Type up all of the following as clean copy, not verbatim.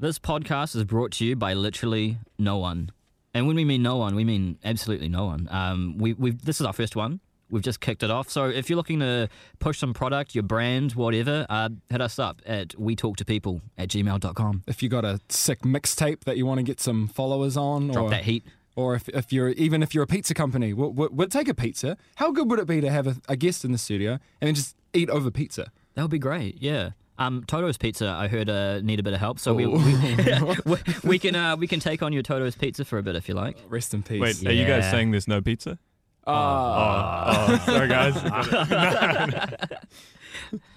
This podcast is brought to you by literally no one. And when we mean no one, we mean absolutely no one. This is our first one. We've just kicked it off. So if you're looking to push some product, your brand, whatever, hit us up at wetalktopeople@gmail.com. If you got a sick mixtape that you want to get some followers on. Drop that heat. Or if you're a pizza company, we'll take a pizza. How good would it be to have a guest in the studio and then just eat over pizza? That would be great, yeah. Toto's Pizza, I heard, need a bit of help, so we can take on your Toto's Pizza for a bit if you like. Rest in peace. Wait, yeah. Are you guys saying there's no pizza? Oh, sorry guys.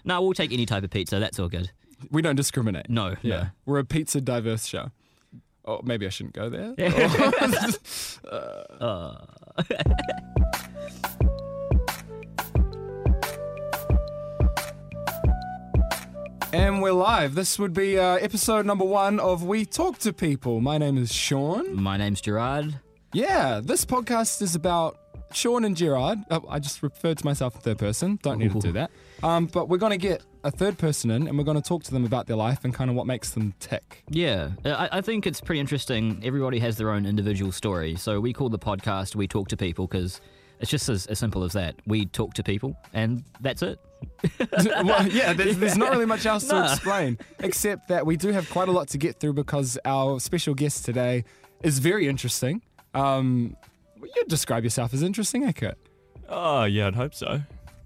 No, we'll take any type of pizza. That's all good. We don't discriminate. No, yeah. No. We're a pizza diverse show. Oh, maybe I shouldn't go there. And we're live. This would be episode number 1 of We Talk to People. My name is Sean. My name's Gerard. Yeah, this podcast is about Sean and Gerard. Oh, I just referred to myself in third person. Don't need to do that. But we're going to get a third person in and we're going to talk to them about their life and kind of what makes them tick. Yeah, I think it's pretty interesting. Everybody has their own individual story. So we call the podcast We Talk to People because it's just as simple as that. We talk to people and that's it. Well, yeah, there's not really much else to explain, except that we do have quite a lot to get through because our special guest today is very interesting. You'd describe yourself as interesting, eh, Kurt? Oh, yeah, I'd hope so.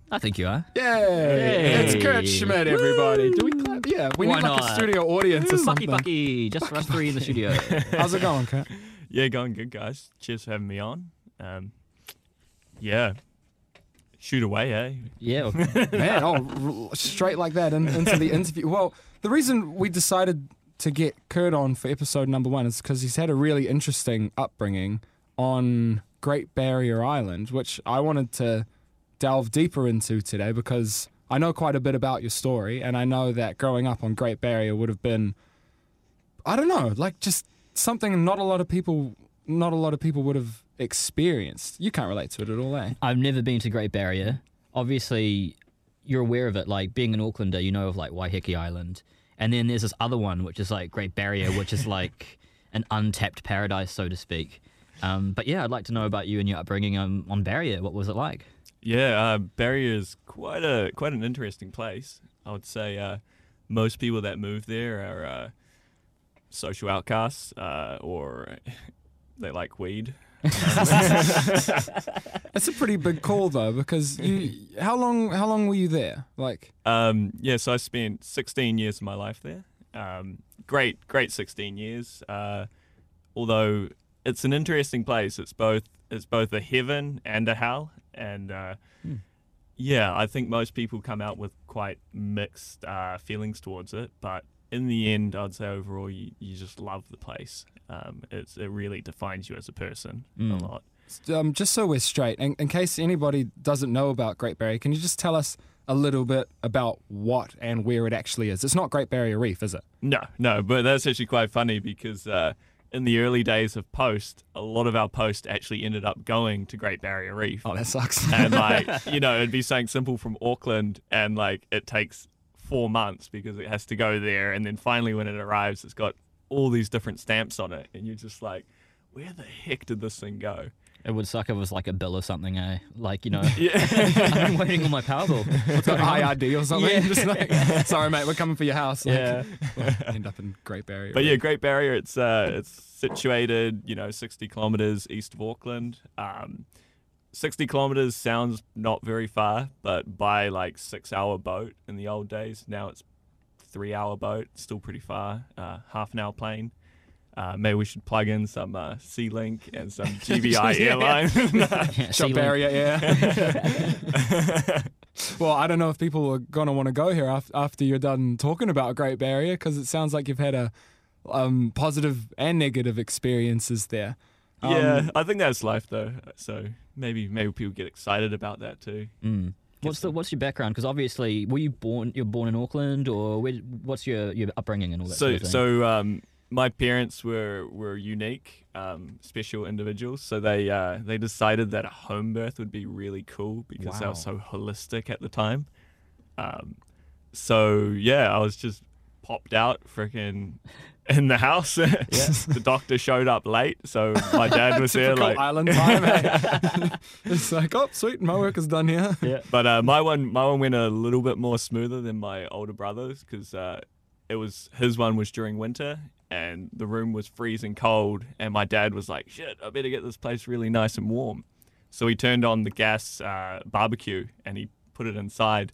I think you are. Yay! Hey. It's Kurt Schmidt, everybody. Woo. Do we clap? Yeah, we need like a studio audience or something. Bucky, just for us three in the studio. How's it going, Kurt? Yeah, going good, guys. Cheers for having me on. Yeah. Shoot away, eh? Yeah. Man, straight like that into the interview. Well, the reason we decided to get Kurt on for episode number 1 is because he's had a really interesting upbringing on Great Barrier Island, which I wanted to delve deeper into today because I know quite a bit about your story and I know that growing up on Great Barrier would have been, I don't know, like just something not a lot of people would have experienced. You can't relate to it at all, eh? I've never been to Great Barrier. Obviously, you're aware of it. Like, being an Aucklander, you know of, like, Waiheke Island. And then there's this other one, which is, like, Great Barrier, which is, like, an untapped paradise, so to speak. But, yeah, I'd like to know about you and your upbringing on Barrier. What was it like? Yeah, Barrier is quite an interesting place. I would say most people that move there are social outcasts or they like weed. That's a pretty big call though, because how long were you there? Like, so I spent 16 years of my life there. Great 16 years. Although it's an interesting place, it's both a heaven and a hell, and yeah, I think most people come out with quite mixed feelings towards it, but in the end, I'd say overall, you just love the place. It really defines you as a person a lot. Just so we're straight, in case anybody doesn't know about Great Barrier, can you just tell us a little bit about what and where it actually is? It's not Great Barrier Reef, is it? No, but that's actually quite funny because in the early days of Post, a lot of our posts actually ended up going to Great Barrier Reef. Oh, that sucks. And it'd be something simple from Auckland and it takes 4 months because it has to go there, and then finally when it arrives it's got all these different stamps on it and you're just like, where the heck did this thing go? It would suck if it was like a bill or something, eh? I'm waiting on my power bill. It's got IRD or something. Yeah. Just sorry mate, we're coming for your house. Yeah. End up in Great Barrier. But yeah, Great Barrier, it's situated 60 kilometers east of Auckland. 60 kilometers sounds not very far, but by 6-hour boat in the old days, now it's 3-hour boat, still pretty far, half an hour plane. Maybe we should plug in some Sea Link and some GVI airline. Shop Barrier, yeah. Well, I don't know if people are going to want to go here after you're done talking about Great Barrier, because it sounds like you've had a positive and negative experiences there. Yeah, I think that's life though. So maybe people get excited about that too. Mm. What's your background? Because obviously, you're born in Auckland, or what's your upbringing and all that? So my parents were unique, special individuals. So they decided that a home birth would be really cool because they were so holistic at the time. So yeah, I was just popped out freaking in the house. Yeah. The doctor showed up late, so my dad was there. Like island time. Eh? It's like, oh, sweet, my work is done here. Yeah. But my one went a little bit more smoother than my older brother's, because his one was during winter and the room was freezing cold, and my dad was like, shit, I better get this place really nice and warm. So he turned on the gas barbecue and he put it inside.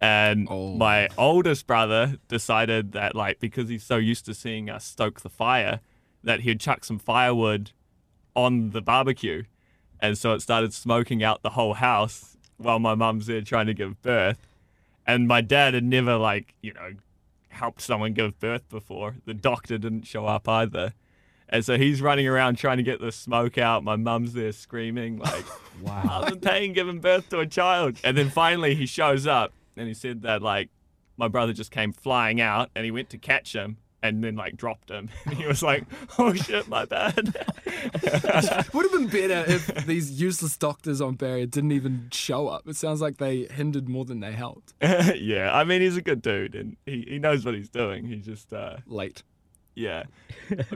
And my oldest brother decided that, like, because he's so used to seeing us stoke the fire, that he'd chuck some firewood on the barbecue. And so it started smoking out the whole house while my mum's there trying to give birth. And my dad had never, like, you know, helped someone give birth before. The doctor didn't show up either. And so he's running around trying to get the smoke out. My mum's there screaming, like, wow. I'm in pain giving birth to a child. And then finally he shows up. And he said that, like, my brother just came flying out and he went to catch him and then, like, dropped him. And he was like, oh, shit, my bad. Would have been better if these useless doctors on Barrier didn't even show up. It sounds like they hindered more than they helped. Yeah, I mean, he's a good dude and he knows what he's doing. He just... late. Yeah.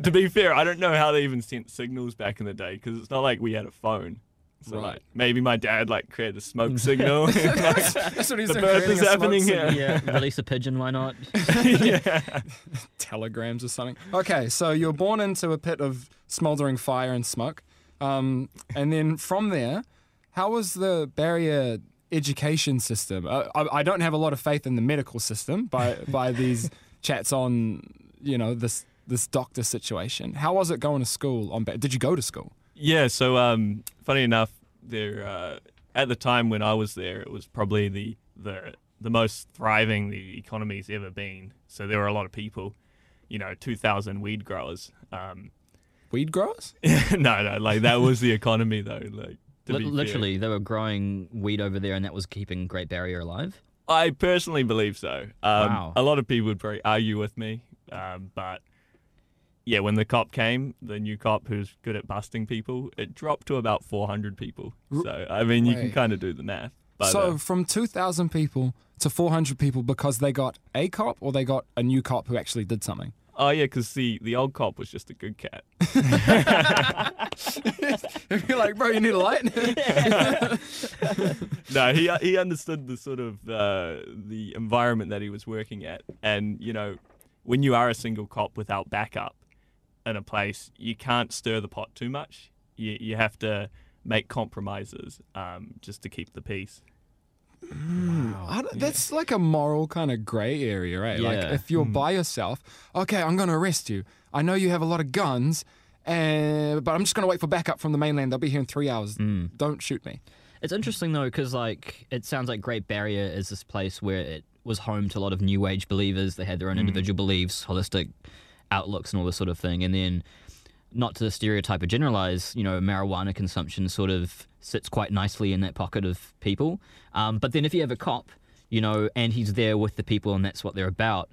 To be fair, I don't know how they even sent signals back in the day, because it's not like we had a phone. So, right. Like, maybe my dad, like, created a smoke signal. That's what he's the birth is happening here. Yeah, release a pigeon, why not? Yeah. Telegrams or something. Okay, so you're born into a pit of smouldering fire and smoke. And then from there, how was the Barrier education system? I don't have a lot of faith in the medical system by these chats on, you know, this doctor situation. How was it going to school? Did you go to school? Yeah, so funny enough, there at the time when I was there, it was probably the most thriving the economy's ever been. So there were a lot of people, you know, 2,000 weed growers. Weed growers? No, like that was the economy though. Like literally, they were growing weed over there, and that was keeping Great Barrier alive. I personally believe so. Wow. A lot of people would probably argue with me, but. Yeah, when the cop came, the new cop who's good at busting people, it dropped to about 400 people. So, I mean, you can kind of do the math. But, so, from 2,000 people to 400 people because they got a cop or they got a new cop who actually did something? Oh, yeah, because the old cop was just a good cat. You're like, bro, you need a light? No, he understood the sort of the environment that he was working at. And, you know, when you are a single cop without backup, in a place, you can't stir the pot too much. You have to make compromises just to keep the peace. Wow. That's like a moral kind of grey area, right? Yeah. Like if you're by yourself, okay, I'm going to arrest you. I know you have a lot of guns, but I'm just going to wait for backup from the mainland. They'll be here in 3 hours. Don't shoot me. It's interesting though, because like it sounds like Great Barrier is this place where it was home to a lot of New Age believers. They had their own individual beliefs, holistic outlooks and all this sort of thing, and then not to the stereotype or generalize, you know, marijuana consumption sort of sits quite nicely in that pocket of people, but then if you have a cop, you know, and he's there with the people and that's what they're about,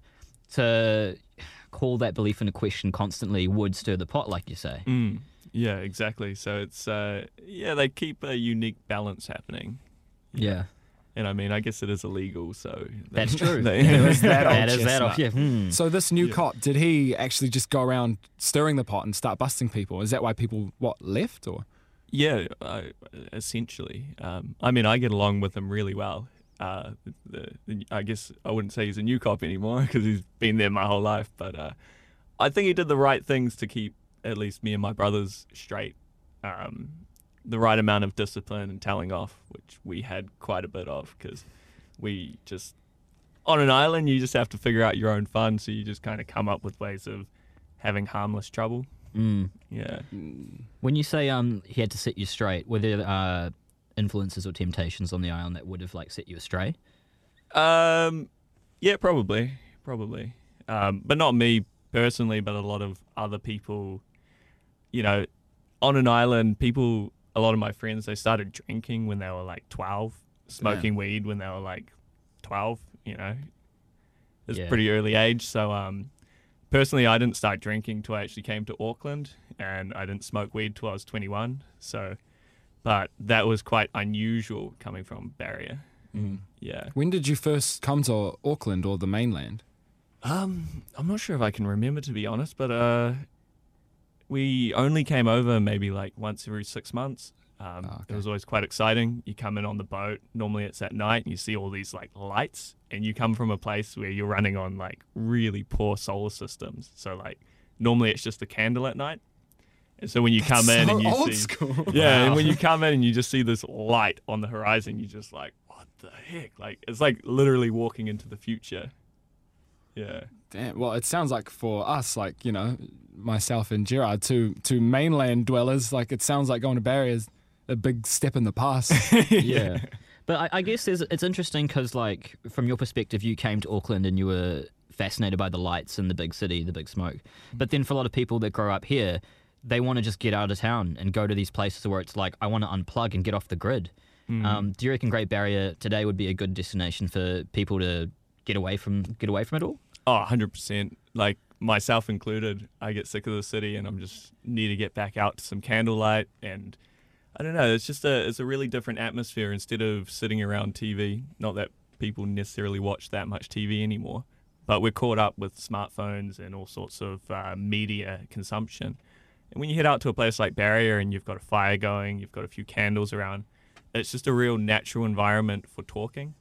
to call that belief into question constantly would stir the pot, like you say. Yeah, exactly. So it's they keep a unique balance happening. Yeah. And I mean, I guess it is illegal, so... That's true. That is that old. So this new cop, did he actually just go around stirring the pot and start busting people? Is that why people, left? Or? Yeah, essentially. I mean, I get along with him really well. I guess I wouldn't say he's a new cop anymore because he's been there my whole life, but I think he did the right things to keep at least me and my brothers straight. The right amount of discipline and telling off, which we had quite a bit of, because we just, on an island, you just have to figure out your own fun, so you just kind of come up with ways of having harmless trouble. Yeah. When you say he had to set you straight, were there influences or temptations on the island that would have like set you astray? Yeah, probably. But not me personally, but a lot of other people. You know, on an island, people... A lot of my friends, they started drinking when they were like 12, smoking weed when they were like 12, you know. It's a pretty early age. So personally, I didn't start drinking till I actually came to Auckland, and I didn't smoke weed till I was 21. So, but that was quite unusual coming from Barrier. Yeah. When did you first come to Auckland or the mainland? I'm not sure if I can remember, to be honest, but we only came over maybe like once every 6 months. It was always quite exciting. You come in on the boat, normally it's at night, and you see all these like lights, and you come from a place where you're running on like really poor solar systems. So like normally it's just a candle at night. And so when you come in and you see, and when you come in and you just see this light on the horizon, you're just like, what the heck? Like, it's like literally walking into the future. Yeah. Damn. Well, it sounds like for us, like, you know, myself and Gerard, two mainland dwellers, like it sounds like going to Barrier is a big step in the past. Yeah. But I guess it's interesting because, like, from your perspective, you came to Auckland and you were fascinated by the lights and the big city, the big smoke. But then for a lot of people that grow up here, they want to just get out of town and go to these places where it's like, I want to unplug and get off the grid. Mm. Do you reckon Great Barrier today would be a good destination for people to get away from it all? Oh, 100%. Like, myself included, I get sick of the city and I'm just need to get back out to some candlelight and... I don't know, it's just a really different atmosphere instead of sitting around TV. Not that people necessarily watch that much TV anymore, but we're caught up with smartphones and all sorts of media consumption. And when you head out to a place like Barrier and you've got a fire going, you've got a few candles around, it's just a real natural environment for talking.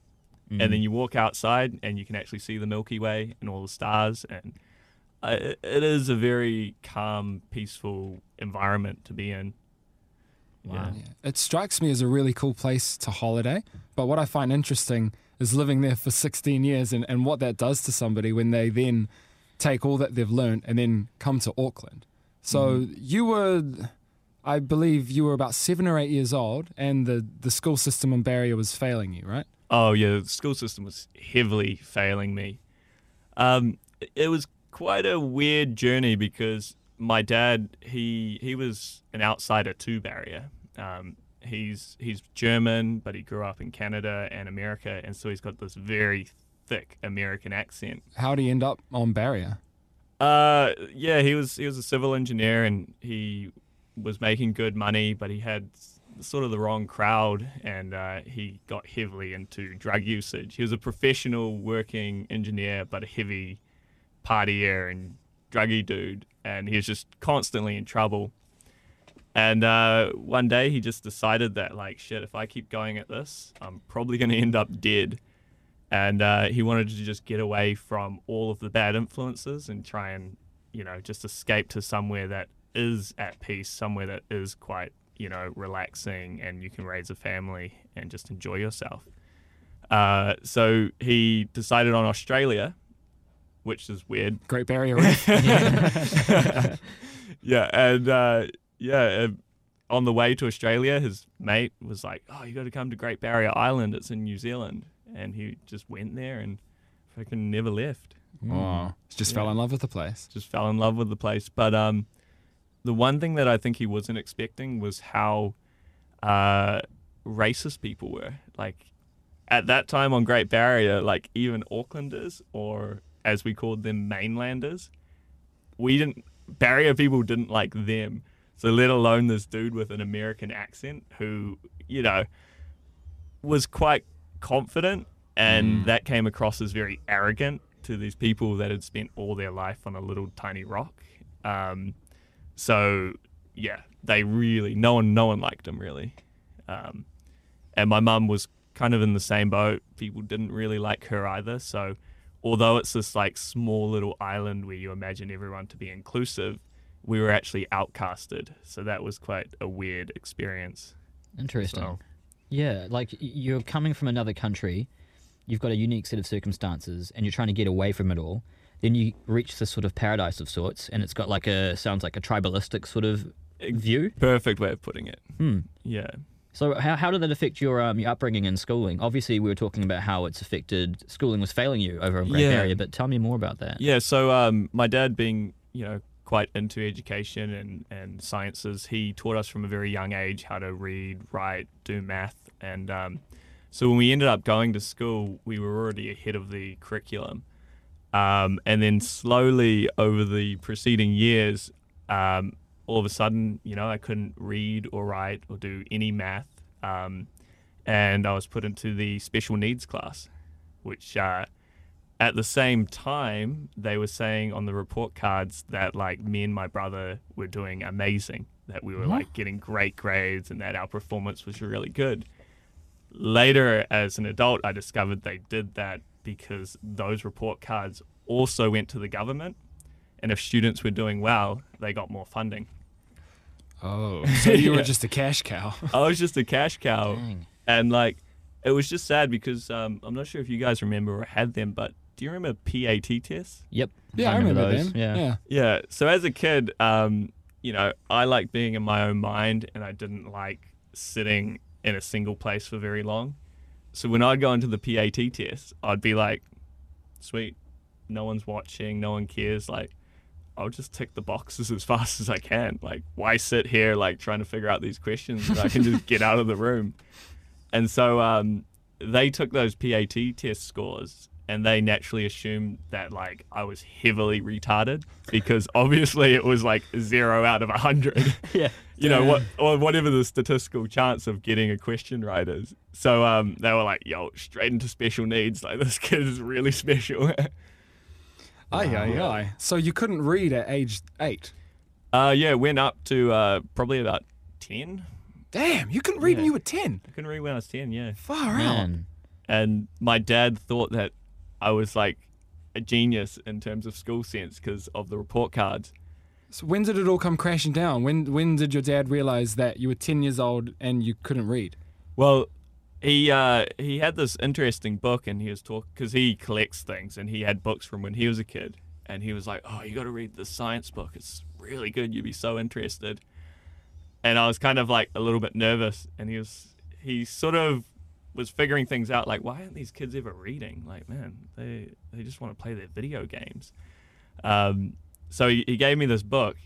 Mm. And then you walk outside and you can actually see the Milky Way and all the stars. And it is a very calm, peaceful environment to be in. Wow. Yeah. It strikes me as a really cool place to holiday, but what I find interesting is living there for 16 years and what that does to somebody when they then take all that they've learned and then come to Auckland. So you were, I believe you were about 7 or 8 years old and the school system in Barrier was failing you, right? Oh yeah, the school system was heavily failing me. It was quite a weird journey because my dad, he was an outsider to Barrier. He's German, but he grew up in Canada and America, and so he's got this very thick American accent. How did he end up on Barrier? He was a civil engineer, and he was making good money, but he had sort of the wrong crowd, and he got heavily into drug usage. He was a professional working engineer, but a heavy partier and druggy dude. And he was just constantly in trouble. And one day he just decided that, like, shit, if I keep going at this, I'm probably going to end up dead. And he wanted to just get away from all of the bad influences and try and, you know, just escape to somewhere that is at peace, somewhere that is quite, you know, relaxing and you can raise a family and just enjoy yourself. So he decided on Australia, which is weird. Great Barrier Reef. Yeah. Yeah, and on the way to Australia, his mate was like, oh, you got to come to Great Barrier Island. It's in New Zealand. And he just went there and fucking never left. Oh, just fell in love with the place. Just fell in love with the place. But the one thing that I think he wasn't expecting was how racist people were. Like, at that time on Great Barrier, like, even Aucklanders or... as we called them, mainlanders, Barrier people didn't like them. So let alone this dude with an American accent who, you know, was quite confident and that came across as very arrogant to these people that had spent all their life on a little tiny rock. So yeah, they really, no one liked him really. And my mum was kind of in the same boat. People didn't really like her either. So although it's this like small little island where you imagine everyone to be inclusive, we were actually outcasted. So that was quite a weird experience. Interesting. So. Yeah, like you're coming from another country, you've got a unique set of circumstances and you're trying to get away from it all. Then you reach this sort of paradise of sorts and it's got like sounds like a tribalistic sort of view. Perfect way of putting it. Yeah. So how did that affect your upbringing and schooling? Obviously, we were talking about how it's affected schooling was failing you over in Great Barrier, but tell me more about that. Yeah, so my dad being, you know, quite into education and sciences, he taught us from a very young age how to read, write, do math. And so when we ended up going to school, we were already ahead of the curriculum. And then slowly over the preceding years, all of a sudden, you know, I couldn't read or write or do any math. And I was put into the special needs class, which At the same time, they were saying on the report cards that like me and my brother were doing amazing, that we were like getting great grades and that our performance was really good. Later, as an adult, I discovered they did that because those report cards also went to the government. And if students were doing well, they got more funding. Oh, so you were just a cash cow. I was just a cash cow. Dang. And like, it was just sad because I'm not sure if you guys remember or had them, but do you remember PAT tests? Yep. Yeah, I remember them. Yeah. So as a kid, you know, I liked being in my own mind and I didn't like sitting in a single place for very long. So when I'd go into the PAT test, I'd be like, sweet, no one's watching, no one cares. Like, I'll just tick the boxes as fast as I can. Like, why sit here, like, trying to figure out these questions when I can just get out of the room? And so they took those PAT test scores and they naturally assumed that, like, I was heavily retarded because obviously it was, like, 0 out of 100. Yeah. You know, what, or whatever the statistical chance of getting a question right is. So they were like, yo, straight into special needs. Like, this kid is really special. Aye. So you couldn't read at age 8? Yeah, went up to probably about 10. Damn, you couldn't read when you were 10? I couldn't read when I was 10, yeah. Far out. And my dad thought that I was like a genius in terms of school sense because of the report cards. So when did it all come crashing down? When did your dad realise that you were 10 years old and you couldn't read? Well, he had this interesting book and he was talking, because he collects things and he had books from when he was a kid. And he was like, oh, you got to read this science book. It's really good. You'd be so interested. And I was kind of like a little bit nervous. And he sort of was figuring things out. Like, why aren't these kids ever reading? Like, man, they just want to play their video games. So he gave me this book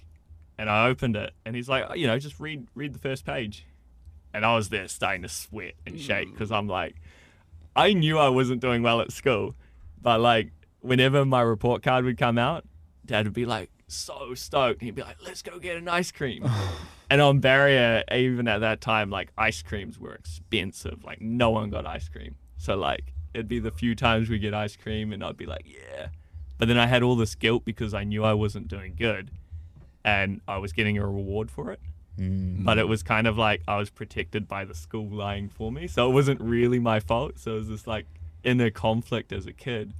and I opened it and he's like, oh, you know, just read the first page. And I was there starting to sweat and shake because I'm like, I knew I wasn't doing well at school. But like whenever my report card would come out, Dad would be like so stoked. He'd be like, let's go get an ice cream. And on Barrier, even at that time, like ice creams were expensive. Like no one got ice cream. So like it'd be the few times we get ice cream and I'd be like, yeah. But then I had all this guilt because I knew I wasn't doing good and I was getting a reward for it. But it was kind of like I was protected by the school lying for me, so it wasn't really my fault. So it was this like inner conflict as a kid,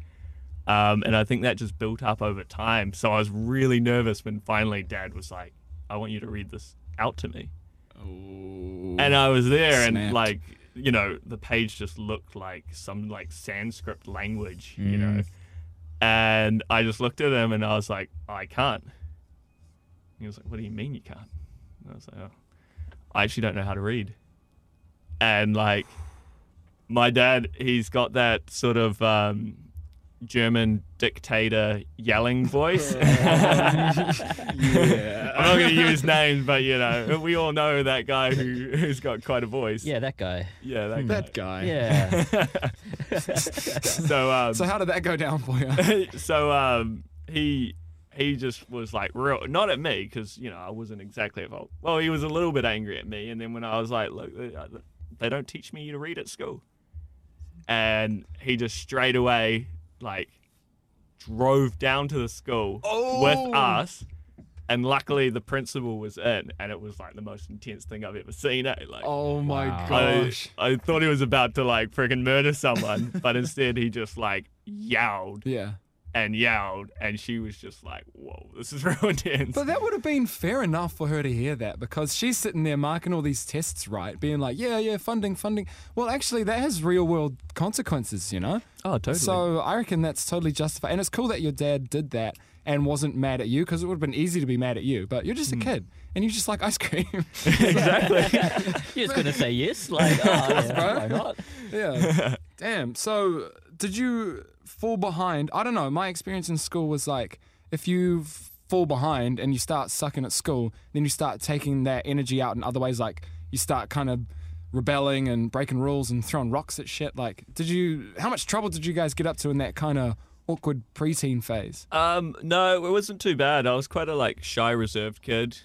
and I think that just built up over time. So I was really nervous when finally Dad was like, I want you to read this out to me. Ooh, and I was there snapped. And like, you know, the page just looked like some like Sanskrit language, you know, and I just looked at him and I was like, I can't. He was like, what do you mean you can't? I was like, oh, I actually don't know how to read. And like my dad, he's got that sort of German dictator yelling voice. I'm not going to use names, but you know, we all know that guy who's got quite a voice. Yeah, that guy. Yeah, that guy. Yeah. So how did that go down for you? He just was like real, not at me because, you know, I wasn't exactly at fault. Well, he was a little bit angry at me. And then when I was like, look, they don't teach me to read at school. And he just straight away, like, drove down to the school with us. And luckily the principal was in and it was like the most intense thing I've ever seen. Like, oh my gosh. I thought he was about to like freaking murder someone, but instead he just like yelled. Yeah. And yelled, and she was just like, whoa, this is real intense. But that would have been fair enough for her to hear that, because she's sitting there marking all these tests right, being like, yeah, funding. Well, actually, that has real-world consequences, you know? Oh, totally. So I reckon that's totally justified. And it's cool that your dad did that and wasn't mad at you, because it would have been easy to be mad at you, but you're just a kid, and you just like ice cream. Exactly. You're just going to say yes? Like, oh, yeah, why not? Yeah. Damn. So did you fall behind? I don't know. My experience in school was like, if you fall behind and you start sucking at school, then you start taking that energy out in other ways. Like you start kind of rebelling and breaking rules and throwing rocks at shit. Like, how much trouble did you guys get up to in that kind of awkward preteen phase? No, it wasn't too bad. I was quite a like shy, reserved kid.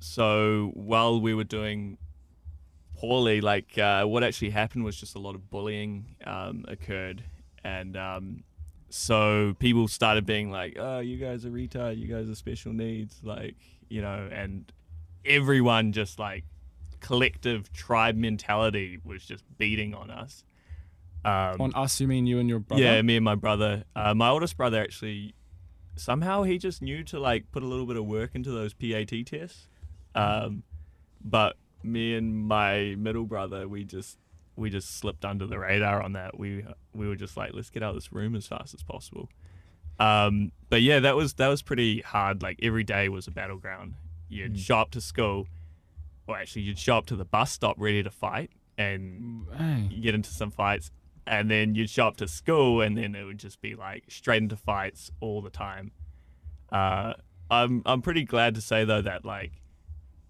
So while we were doing poorly, like what actually happened was just a lot of bullying occurred. And So people started being like, oh, you guys are retarded, you guys are special needs, like, you know, and everyone just like collective tribe mentality was just beating on us. On us, you mean you and your brother? Yeah, me and my brother. My oldest brother actually, somehow he just knew to like put a little bit of work into those PAT tests. But me and my middle brother, we just slipped under the radar on that. We were just like, let's get out of this room as fast as possible. But yeah, that was pretty hard. Like every day was a battleground. You'd show up to school, or actually you'd show up to the bus stop ready to fight and get into some fights, and then you'd show up to school and then it would just be like straight into fights all the time. I'm pretty glad to say though that like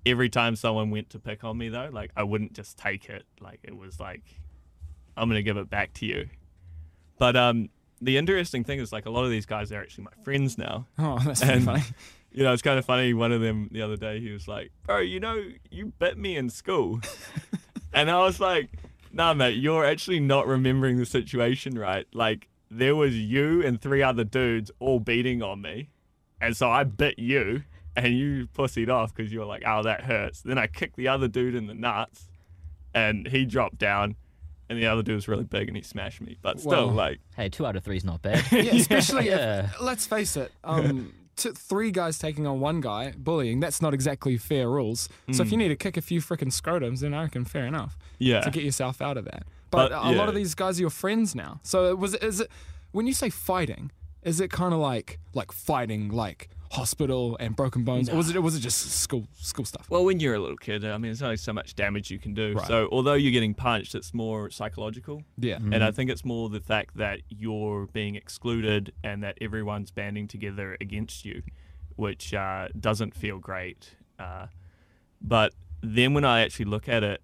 every time someone went to pick on me though, like I wouldn't just take it. Like it was like, I'm gonna give it back to you. But the interesting thing is like a lot of these guys are actually my friends now. Oh, that's funny. You know, it's kind of funny. One of them the other day, he was like, bro, you know, you bit me in school. And I was like, nah, mate, you're actually not remembering the situation right. Like there was you and three other dudes all beating on me. And so I bit you. And you pussied off because you were like, oh, that hurts. Then I kicked the other dude in the nuts and he dropped down and the other dude was really big and he smashed me. But still, well, like... Hey, 2 out of 3 is not bad. Yeah, especially if, let's face it, three guys taking on one guy, bullying, that's not exactly fair rules. So if you need to kick a few frickin' scrotums, then I reckon fair enough to get yourself out of that. But a lot of these guys are your friends now. So is it when you say fighting, is it kind of like fighting, like... hospital and broken bones, or was it just school stuff? Well, when you're a little kid, I mean, there's only so much damage you can do. Right. So although you're getting punched, it's more psychological. Yeah. And I think it's more the fact that you're being excluded and that everyone's banding together against you, which doesn't feel great. But then when I actually look at it,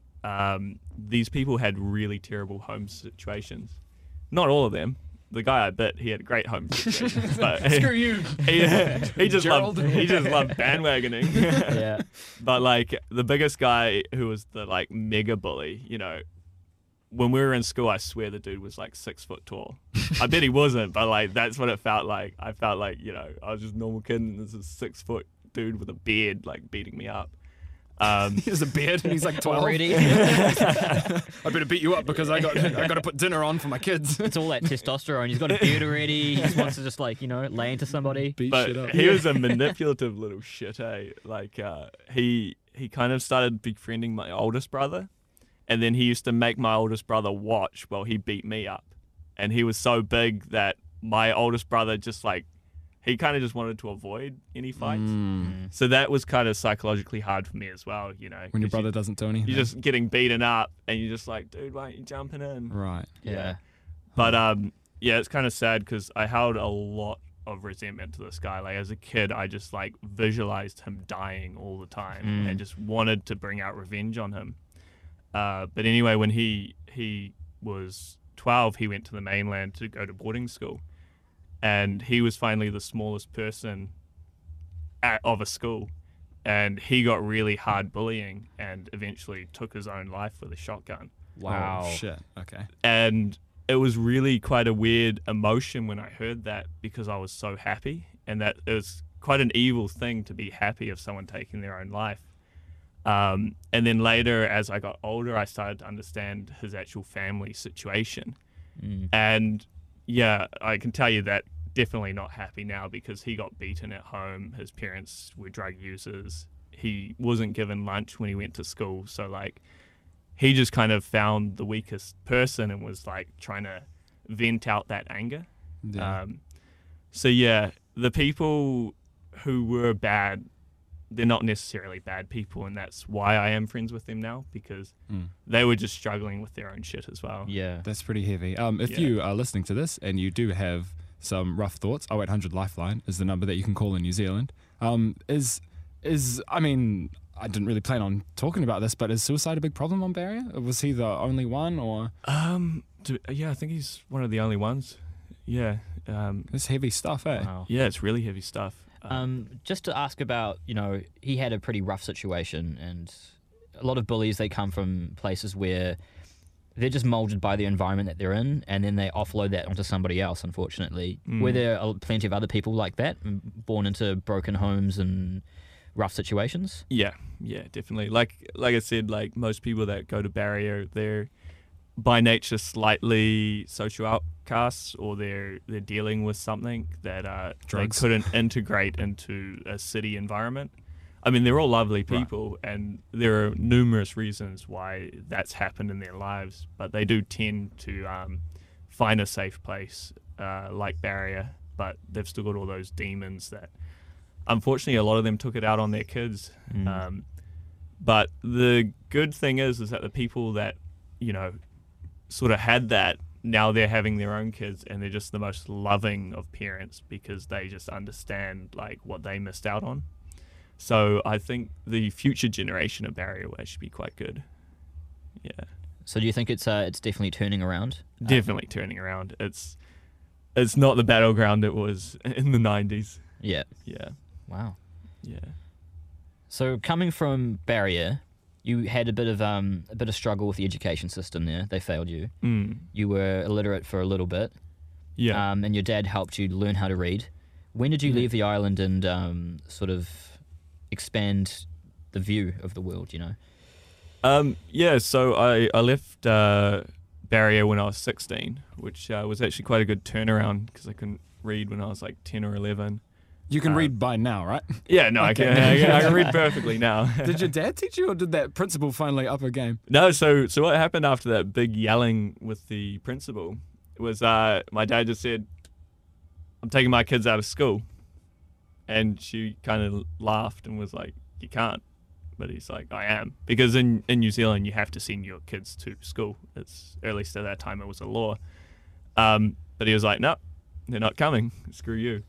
these people had really terrible home situations. Not all of them. The guy I bit, he had a great home. But screw you. He just loved bandwagoning. Yeah. But like the biggest guy who was the like mega bully, you know, when we were in school, I swear the dude was like 6 foot tall. I bet he wasn't, but like that's what it felt like. I felt like, you know, I was just a normal kid and there's a 6 foot dude with a beard like beating me up. He has a beard and he's like 12. I better beat you up because I got to put dinner on for my kids. It's all that testosterone. He's got a beard already. He just wants to just like, you know, lay into somebody. Beat shit up. He was a manipulative little shit, eh? Like he kind of started befriending my oldest brother, and then he used to make my oldest brother watch while he beat me up. And he was so big that my oldest brother just like, he kind of just wanted to avoid any fights. So that was kind of psychologically hard for me as well, you know. When your brother doesn't do anything. You're just getting beaten up and you're just like, dude, why aren't you jumping in? Right. Yeah. But, yeah, it's kind of sad because I held a lot of resentment to this guy. Like, as a kid, I just, like, visualized him dying all the time and just wanted to bring out revenge on him. But anyway, when he was 12, he went to the mainland to go to boarding school. And he was finally the smallest person of a school. And he got really hard bullying and eventually took his own life with a shotgun. Wow. Oh, shit. Okay. And it was really quite a weird emotion when I heard that because I was so happy. And that it was quite an evil thing to be happy of someone taking their own life. And then later, as I got older, I started to understand his actual family situation. And... yeah, I can tell you that definitely not happy now because he got beaten at home. His parents were drug users. He wasn't given lunch when he went to school. So, like, he just kind of found the weakest person and was, like, trying to vent out that anger. Yeah. So, yeah, the people who were bad, they're not necessarily bad people, and that's why I am friends with them now, because they were just struggling with their own shit as well. Yeah. That's pretty heavy. If you are listening to this and you do have some rough thoughts, 0800 Lifeline is the number that you can call in New Zealand. I mean, I didn't really plan on talking about this, but is suicide a big problem on Barrier? Was he the only one, or...? Yeah, I think he's one of the only ones. Yeah. It's heavy stuff, eh? Wow. Yeah, it's really heavy stuff. Just to ask about, you know, he had a pretty rough situation, and a lot of bullies, they come from places where they're just molded by the environment that they're in, and then they offload that onto somebody else, unfortunately. Where there are plenty of other people like that, born into broken homes and rough situations. Yeah, yeah, definitely. Like I said, like most people that go to Barrier, they're by nature slightly social outcasts, or they're dealing with something that they couldn't integrate into a city environment. I mean, they're all lovely people, right, and there are numerous reasons why that's happened in their lives, but they do tend to find a safe place like Barrier, but they've still got all those demons that unfortunately a lot of them took it out on their kids. But the good thing is that the people that, you know, sort of had that, now they're having their own kids, and they're just the most loving of parents because they just understand like what they missed out on. So I think the future generation of Barrier will actually be quite good. Yeah. So do you think it's definitely turning around? Definitely turning around. It's not the battleground it was in the 90s. Yeah. Yeah. Wow. Yeah. So coming from Barrier, you had a bit of struggle with the education system there. They failed you. You were illiterate for a little bit. Yeah. And your dad helped you learn how to read. When did you leave the island and sort of expand the view of the world, you know? Yeah, so I left Barrier when I was 16, which was actually quite a good turnaround because I couldn't read when I was like 10 or 11. You can read by now, right? Yeah, no, okay. I can read perfectly now. Did your dad teach you, or did that principal finally up her game? No, so what happened after that big yelling with the principal was my dad just said, "I'm taking my kids out of school." And she kind of laughed and was like, "You can't." But he's like, "I am." Because in New Zealand, you have to send your kids to school. It's, at least at that time, it was a law. But he was like, "No, they're not coming. Screw you."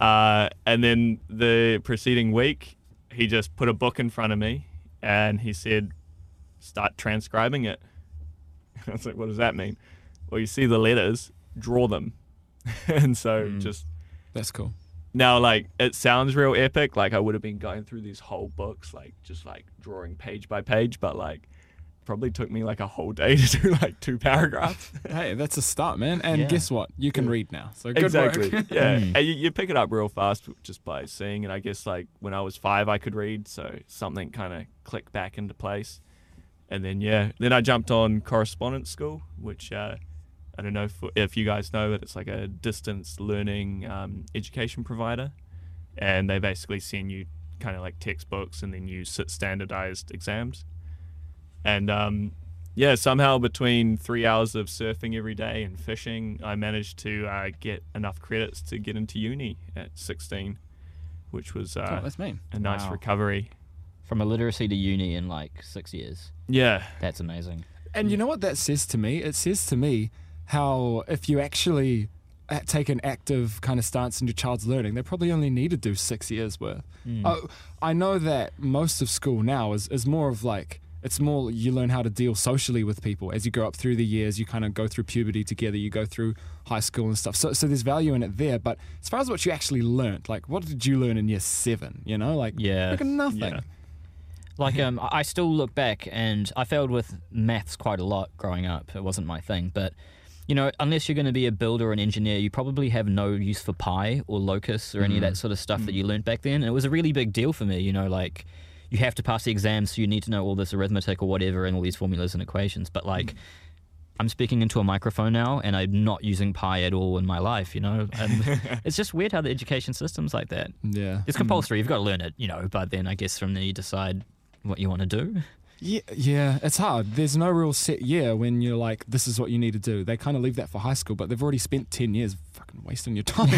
And then the preceding week, he just put a book in front of me and he said, "Start transcribing it." And I was like, "What does that mean?" "Well, you see the letters, draw them." And so just... That's cool. Now, like, it sounds real epic. Like, I would have been going through these whole books, like, just, like, drawing page by page. But, like, it probably took me, like, a whole day to do, like, 2 paragraphs. Hey, that's a start, man. And guess what? You can read now. So good work. Yeah. And you pick it up real fast just by seeing. And I guess, like, when I was 5, I could read. So something kind of clicked back into place. And then, yeah. Then I jumped on correspondence school, which... I don't know if you guys know, but it's like a distance learning education provider. And they basically send you kind of like textbooks, and then you sit standardized exams. And yeah, somehow between 3 hours of surfing every day and fishing, I managed to get enough credits to get into uni at 16, which was a nice recovery. From illiteracy to uni in like 6 years. Yeah. That's amazing. And you know what that says to me? It says to me how if you actually take an active kind of stance in your child's learning, they probably only need to do 6 years worth. I know that most of school now is more of like, it's more you learn how to deal socially with people as you grow up through the years. You kind of go through puberty together, you go through high school and stuff. So there's value in it there. But as far as what you actually learned, like what did you learn in year 7? You know, like nothing. Yeah. Like, I still look back, and I failed with maths quite a lot growing up. It wasn't my thing. But, you know, unless you're going to be a builder or an engineer, you probably have no use for pi or locus or any of that sort of stuff that you learned back then. And it was a really big deal for me, you know, like, you have to pass the exams, so you need to know all this arithmetic or whatever and all these formulas and equations. But, like, I'm speaking into a microphone now, and I'm not using pi at all in my life, you know? And it's just weird how the education system's like that. Yeah. It's compulsory. You've got to learn it, you know, but then I guess from there you decide what you want to do. Yeah, it's hard. There's no real set year when you're like, this is what you need to do. They kind of leave that for high school, but they've already spent 10 years fucking wasting your time.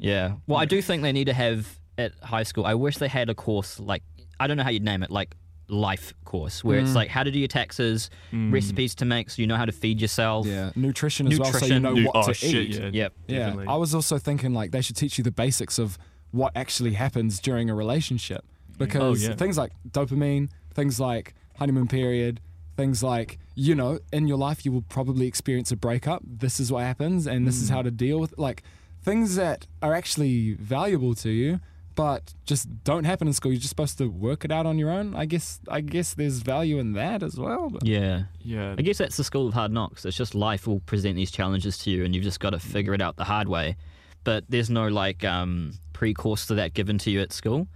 Yeah. Well, I do think they need to have at high school, I wish they had a course like, I don't know how you'd name it, like life course, where it's like how to do your taxes, recipes to make so you know how to feed yourself. Yeah, nutrition as well, so you know what to eat. Yeah, definitely. I was also thinking like they should teach you the basics of what actually happens during a relationship. Because things like dopamine, things like honeymoon period, things like, you know, in your life you will probably experience a breakup. This is what happens and this is how to deal with it. Like things that are actually valuable to you but just don't happen in school. You're just supposed to work it out on your own. I guess there's value in that as well. But yeah. I guess that's the school of hard knocks. It's just life will present these challenges to you, and you've just got to figure it out the hard way. But there's no like pre-course to that given to you at school.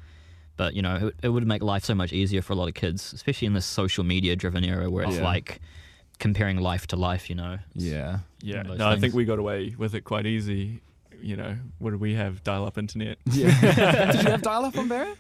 But you know, it would make life so much easier for a lot of kids, especially in this social media-driven era where it's like comparing life to life. You know. Yeah. No, things. I think we got away with it quite easy. You know, what did we have? Dial-up internet. Yeah. Did you have dial-up on Barrier?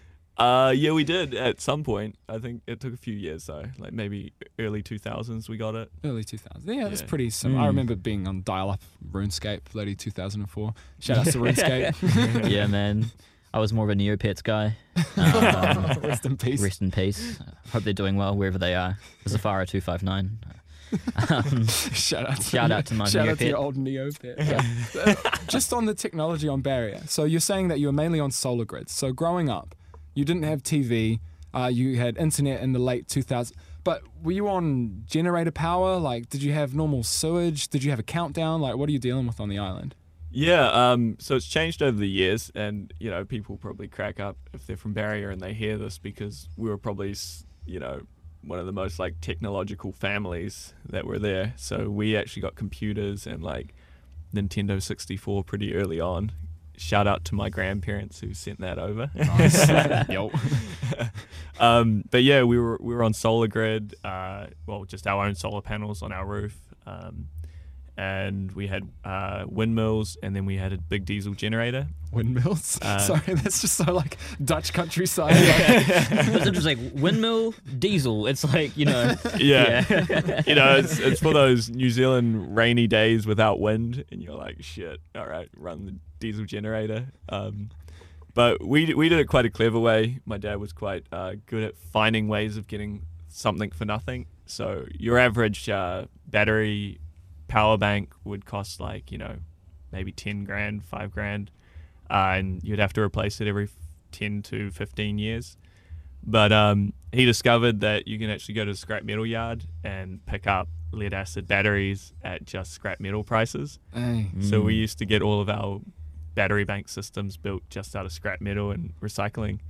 Yeah, we did at some point. I think it took a few years though, like maybe early 2000s we got it. Early 2000s. Yeah, that's pretty similar. I remember being on dial-up RuneScape, early 2004. Shout out to RuneScape. Yeah, man. I was more of a Neopets guy. Rest in peace. Rest in peace. Hope they're doing well wherever they are. Zafara259. Shout out to your old Neopet. Yeah. Just on the technology on Barrier. So you're saying that you were mainly on solar grids. So growing up, you didn't have TV. You had internet in the late 2000s. But were you on generator power? Like, did you have normal sewage? Did you have a countdown? Like, what are you dealing with on the island? Yeah, so it's changed over the years, and you know, people probably crack up if they're from Barrier and they hear this, because we were probably, you know, one of the most like technological families that were there. So we actually got computers and like Nintendo 64 pretty early on. Shout out to my grandparents who sent that over. Nice. Yo. But yeah, we were on solar grid, well, just our own solar panels on our roof, and we had windmills, and then we had a big diesel generator. Windmills? Sorry, that's just so like Dutch countryside. It's just like windmill, diesel. It's like, you know. Yeah. You know, it's for those New Zealand rainy days without wind, and you're like, shit, all right, run the diesel generator. But we did it quite a clever way. My dad was quite good at finding ways of getting something for nothing. So your average battery power bank would cost like, you know, maybe 10 grand, 5 grand, and you'd have to replace it every 10 to 15 years. But he discovered that you can actually go to the scrap metal yard and pick up lead acid batteries at just scrap metal prices. So we used to get all of our battery bank systems built just out of scrap metal and recycling.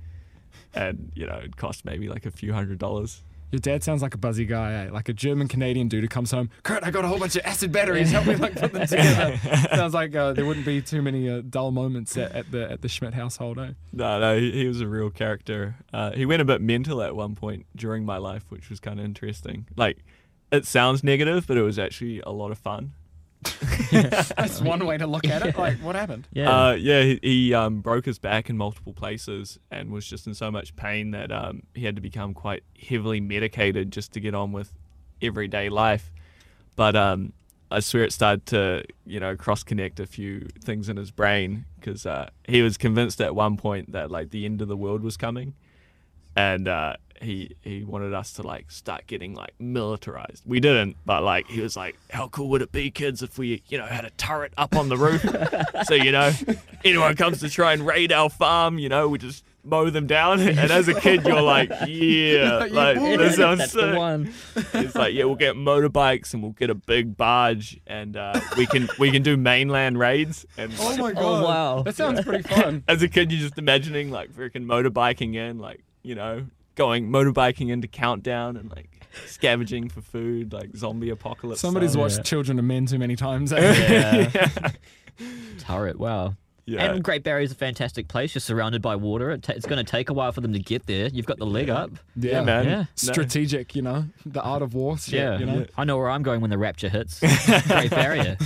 And, you know, it cost maybe like a few $100s. Your dad sounds like a buzzy guy, eh? Like a German-Canadian dude who comes home, Kurt, I got a whole bunch of acid batteries, help me like put them together. Sounds like there wouldn't be too many dull moments at the Schmidt household, eh? No, he was a real character. He went a bit mental at one point during my life, which was kind of interesting. Like, it sounds negative, but it was actually a lot of fun. That's one way to look at it. Like, what happened? He broke his back in multiple places and was just in so much pain that he had to become quite heavily medicated just to get on with everyday life. But I swear it started to, you know, cross-connect a few things in his brain, because he was convinced at one point that, like, the end of the world was coming. And he wanted us to, like, start getting, like, militarized. We didn't, but, like, he was like, how cool would it be, kids, if we, you know, had a turret up on the roof? So, you know, anyone comes to try and raid our farm, you know, we just mow them down. And as a kid, you're like, yeah, like, this sounds that's sick. The one. It's like, yeah, we'll get motorbikes and we'll get a big barge, and we can do mainland raids. And, oh, like, my God. Oh, wow. That sounds pretty fun. As a kid, you're just imagining, like, freaking motorbiking in, like, you know, going motorbiking into Countdown and like scavenging for food, like zombie apocalypse. Somebody's watched Children of Men too many times. Turret, wow. Yeah. And Great Barrier is a fantastic place. You're surrounded by water. It's going to take a while for them to get there. You've got the leg up. Yeah, man. Yeah. Strategic, you know, the art of war. Shit, yeah, you know? I know where I'm going when the rapture hits. Great Barrier.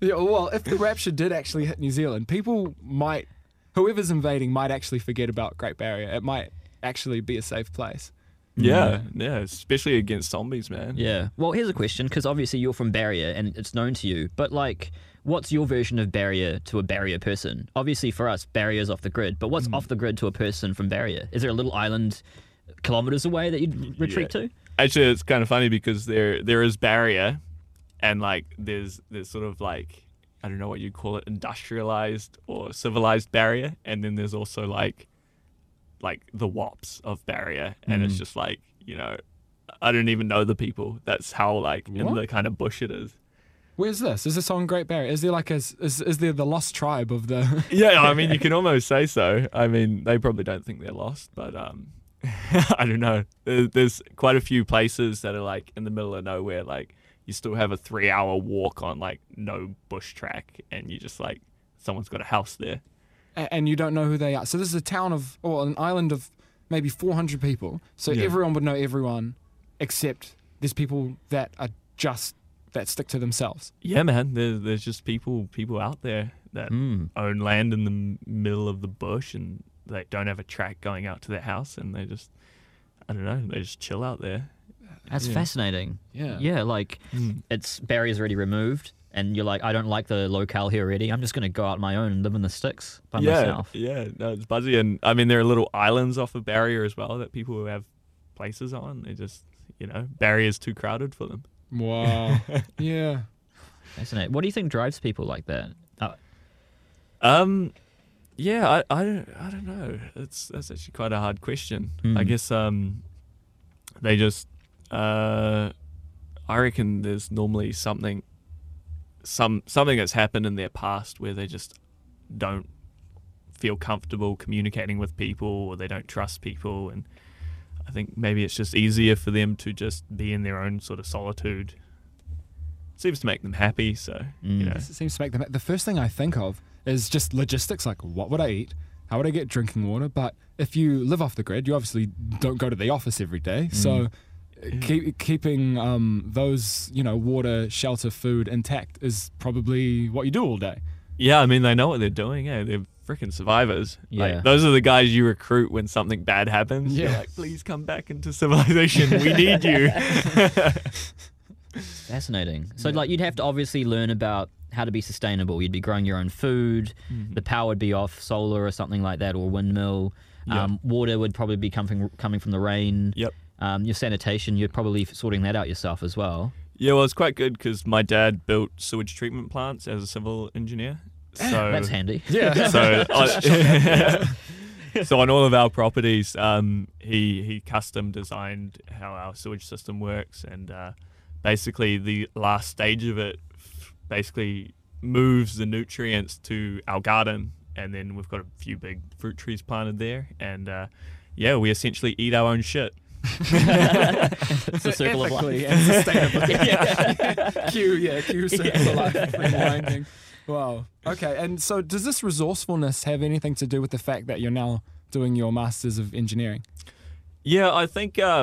Yeah, well, if the rapture did actually hit New Zealand, people might, whoever's invading might actually forget about Great Barrier. It might actually be a safe place. Yeah, especially against zombies, man. Yeah. Well, here's a question, because obviously you're from Barrier and it's known to you, but like, what's your version of Barrier to a Barrier person? Obviously for us, Barrier's off the grid, but what's off the grid to a person from Barrier? Is there a little island kilometers away that you'd retreat to? Actually, it's kind of funny because there is Barrier, and like there's sort of like, I don't know what you'd call it, industrialized or civilized Barrier, and then there's also like the wops of Barrier, and it's just like, you know, I don't even know the people. That's how, like, in the kind of bush it is. Where's this? Is this on Great Barrier? Is there like a, is there the lost tribe of the? Yeah, I mean, you can almost say so. I mean, they probably don't think they're lost, but I don't know. There's quite a few places that are like in the middle of nowhere. Like you still have a 3-hour walk on like no bush track, and you just like someone's got a house there, and you don't know who they are. So this is a town of or an island of maybe 400 people. So yeah, everyone would know everyone, except there's people that are just. That stick to themselves. Yeah, man. There's just people out there that own land in the middle of the bush, and they don't have a track going out to their house, and they just, I don't know, they just chill out there. That's fascinating. Yeah. Yeah, like it's barriers already removed, and you're like, I don't like the locale here already. I'm just going to go out my own and live in the sticks by myself. Yeah, no, it's buzzy. And I mean, there are little islands off of barrier as well that people who have places on. They just, you know, barrier's too crowded for them. Wow. Yeah. Fascinating. What do you think drives people like that? Yeah, I don't know. That's actually quite a hard question. I guess they just I reckon there's normally something that's happened in their past where they just don't feel comfortable communicating with people, or they don't trust people, and I think maybe it's just easier for them to just be in their own sort of solitude. It seems to make them happy, so, you know. It seems to make them happy. The first thing I think of is just logistics, like what would I eat? How would I get drinking water? But if you live off the grid, you obviously don't go to the office every day. So keeping those, you know, water, shelter, food intact is probably what you do all day. Yeah, I mean, they know what they're doing, eh? They're freaking survivors. Yeah. Like, those are the guys you recruit when something bad happens. Yeah. You're like, please come back into civilization. We need you. Fascinating. So, like, you'd have to obviously learn about how to be sustainable. You'd be growing your own food. The power would be off solar or something like that, or windmill. Water would probably be coming from the rain. Yep. Your sanitation, you're probably sorting that out yourself as well. Yeah, well, it's quite good because my dad built sewage treatment plants as a civil engineer. So, that's handy. Yeah. So, so on all of our properties, he custom designed how our sewage system works, and basically the last stage of it basically moves the nutrients to our garden, and then we've got a few big fruit trees planted there, and yeah, we essentially eat our own shit. It's a circle of life. And sustainably. Yeah. Q circle of life. Rewinding. Wow. Okay. And so, does this resourcefulness have anything to do with the fact that you're now doing your Masters of Engineering? Yeah, I think you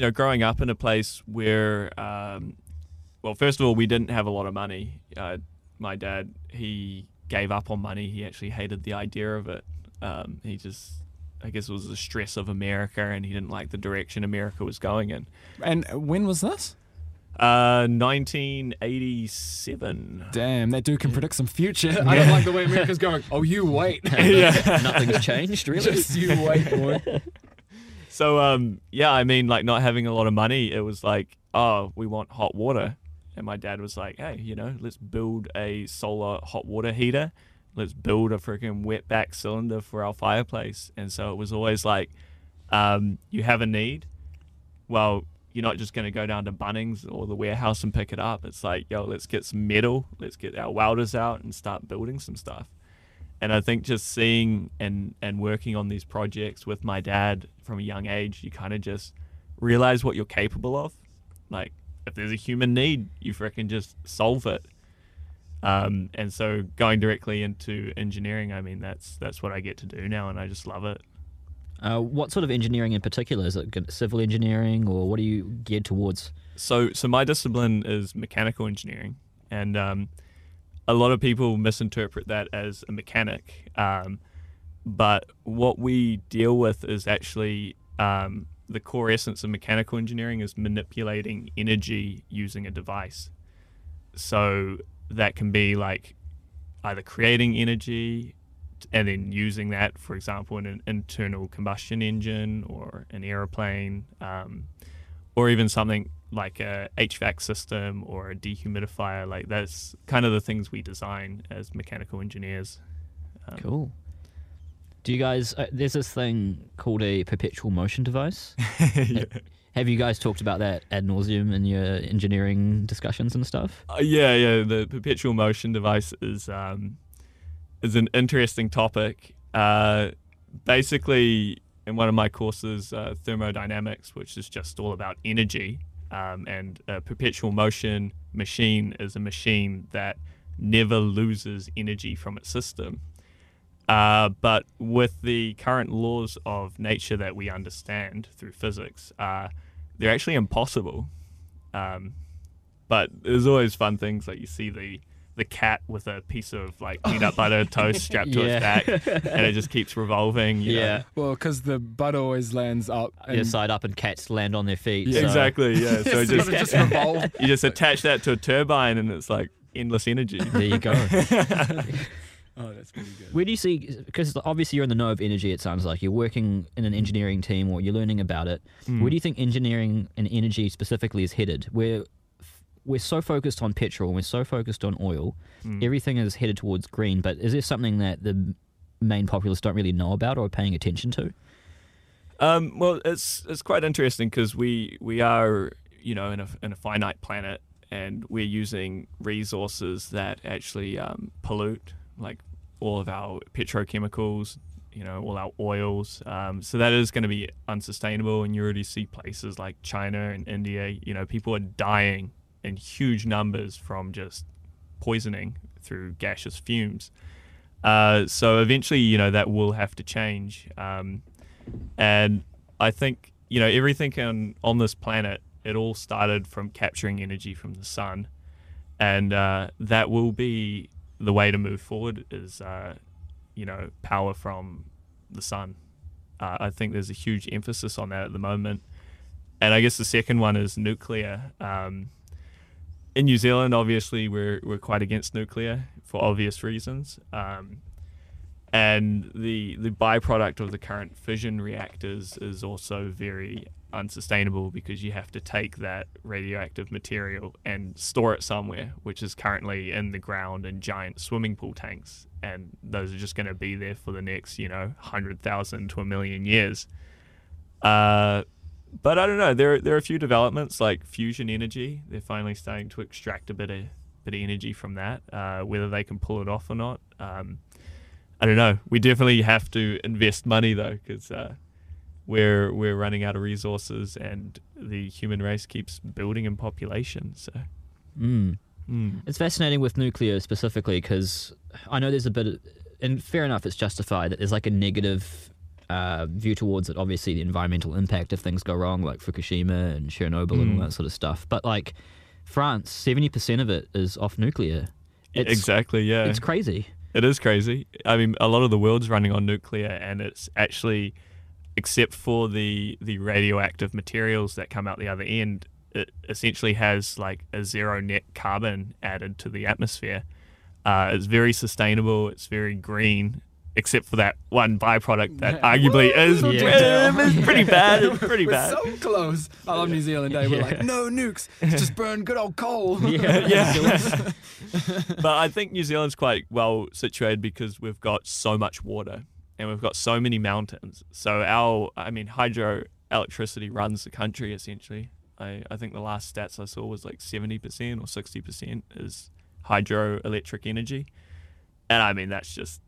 know, growing up in a place where, well, first of all, we didn't have a lot of money. My dad, he gave up on money. He actually hated the idea of it. He just, I guess, it was the stress of America, and he didn't like the direction America was going in. And when was this? 1987. Damn, that dude can predict some future. Yeah. I don't like the way America's going. Oh, you wait. Nothing's changed, really. Just you wait, boy. So, yeah, I mean, like, not having a lot of money, it was like, oh, we want hot water. And my dad was like, hey, you know, let's build a solar hot water heater. Let's build a freaking wetback cylinder for our fireplace. And so it was always like, you have a need. Well, you're not just going to go down to Bunnings or the warehouse and pick it up. It's like, yo, let's get some metal. Let's get our welders out and start building some stuff. And I think just seeing and working on these projects with my dad from a young age, you kind of just realize what you're capable of. Like, if there's a human need, you freaking just solve it. And so going directly into engineering, I mean, that's what I get to do now, and I just love it. What sort of engineering in particular? Is it civil engineering, or what are you geared towards? So my discipline is mechanical engineering, and a lot of people misinterpret that as a mechanic. But what we deal with is actually the core essence of mechanical engineering is manipulating energy using a device. So that can be like either creating energy and then using that, for example, in an internal combustion engine or an airplane, or even something like a HVAC system or a dehumidifier. Like, that's kind of the things we design as mechanical engineers. Cool. Do you guys, there's this thing called a perpetual motion device. Yeah. Have you guys talked about that ad nauseum in your engineering discussions and stuff? Yeah. The perpetual motion device is an interesting topic. Basically, in one of my courses, thermodynamics, which is just all about energy, and a perpetual motion machine is a machine that never loses energy from its system. But with the current laws of nature that we understand through physics, they're actually impossible. But there's always fun things, like you see the cat with a piece of like peanut butter toast strapped to its back, and it just keeps revolving. You know? Well, because the butt always lands up. Yeah, side up, and cats land on their feet. Yeah, so. Exactly, yeah. So it just revolves. You just attach that to a turbine, and it's like endless energy. There you go. Oh, that's pretty good. Where do you see, because obviously you're in the know of energy, it sounds like. You're working in an engineering team or you're learning about it. Mm. Where do you think engineering and energy specifically is headed? We're so focused on petrol, we're so focused on oil. Mm. Everything is headed towards green, but is there something that the main populace don't really know about or are paying attention to? Well, it's quite interesting because we are, you know, in a finite planet, and we're using resources that actually pollute, like all of our petrochemicals, you know, all our oils. So that is going to be unsustainable. And you already see places like China and India, you know, people are dying in huge numbers from just poisoning through gaseous fumes. So eventually, you know, that will have to change. And I think, you know, everything on this planet, it all started from capturing energy from the sun. And that will be the way to move forward is, you know, power from the sun. I think there's a huge emphasis on that at the moment. And I guess the second one is nuclear. In New Zealand, obviously, we're quite against nuclear for obvious reasons. And the byproduct of the current fission reactors is also very unsustainable because you have to take that radioactive material and store it somewhere, which is currently in the ground in giant swimming pool tanks. And those are just going to be there for the next, you know, 100,000 to 1 million years. But I don't know, there are a few developments like fusion energy. They're finally starting to extract a bit of energy from that, whether they can pull it off or not. I don't know. We definitely have to invest money though, because we're running out of resources, and the human race keeps building in population. So, It's fascinating with nuclear specifically, because I know there's a bit of, and fair enough, it's justified that there's like a negative view towards it. Obviously, the environmental impact if things go wrong, like Fukushima and Chernobyl and all that sort of stuff. But like France, 70% of it is off nuclear. Exactly. Yeah, it's crazy. It is crazy. I mean, a lot of the world's running on nuclear, and it's actually, except for the radioactive materials that come out the other end, it essentially has like a zero net carbon added to the atmosphere. It's very sustainable. It's very green, except for that one byproduct that arguably is pretty bad. It's pretty bad. We're so close. I love New Zealand. We're like, no nukes. Just burn good old coal. Yeah. But I think New Zealand's quite well situated because we've got so much water and we've got so many mountains. So hydroelectricity runs the country essentially. I think the last stats I saw was like 70% or 60% is hydroelectric energy. And I mean, that's just,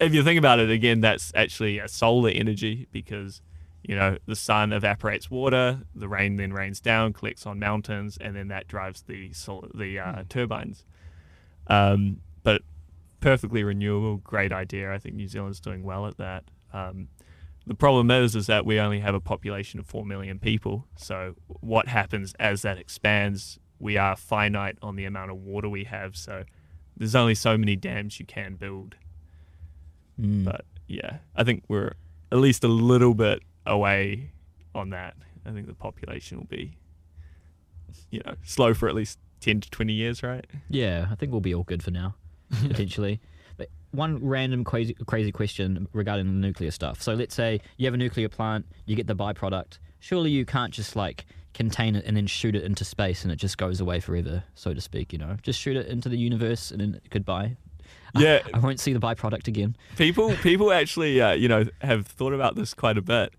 if you think about it again, that's actually a solar energy because, you know, the sun evaporates water, the rain then rains down, collects on mountains, and then that drives the turbines. But perfectly renewable, great idea. I think New Zealand's doing well at that. The problem is that we only have a population of 4 million people. So what happens as that expands? We are finite on the amount of water we have. So there's only so many dams you can build. But yeah, I think we're at least a little bit away on that. I think the population will be, you know, slow for at least 10 to 20 years, right? Yeah, I think we'll be all good for now, potentially. But one random crazy question regarding the nuclear stuff. So let's say you have a nuclear plant, you get the byproduct. Surely you can't just like contain it and then shoot it into space and it just goes away forever, so to speak, you know? Just shoot it into the universe and then goodbye. Yeah, I won't see the byproduct again. People actually, you know, have thought about this quite a bit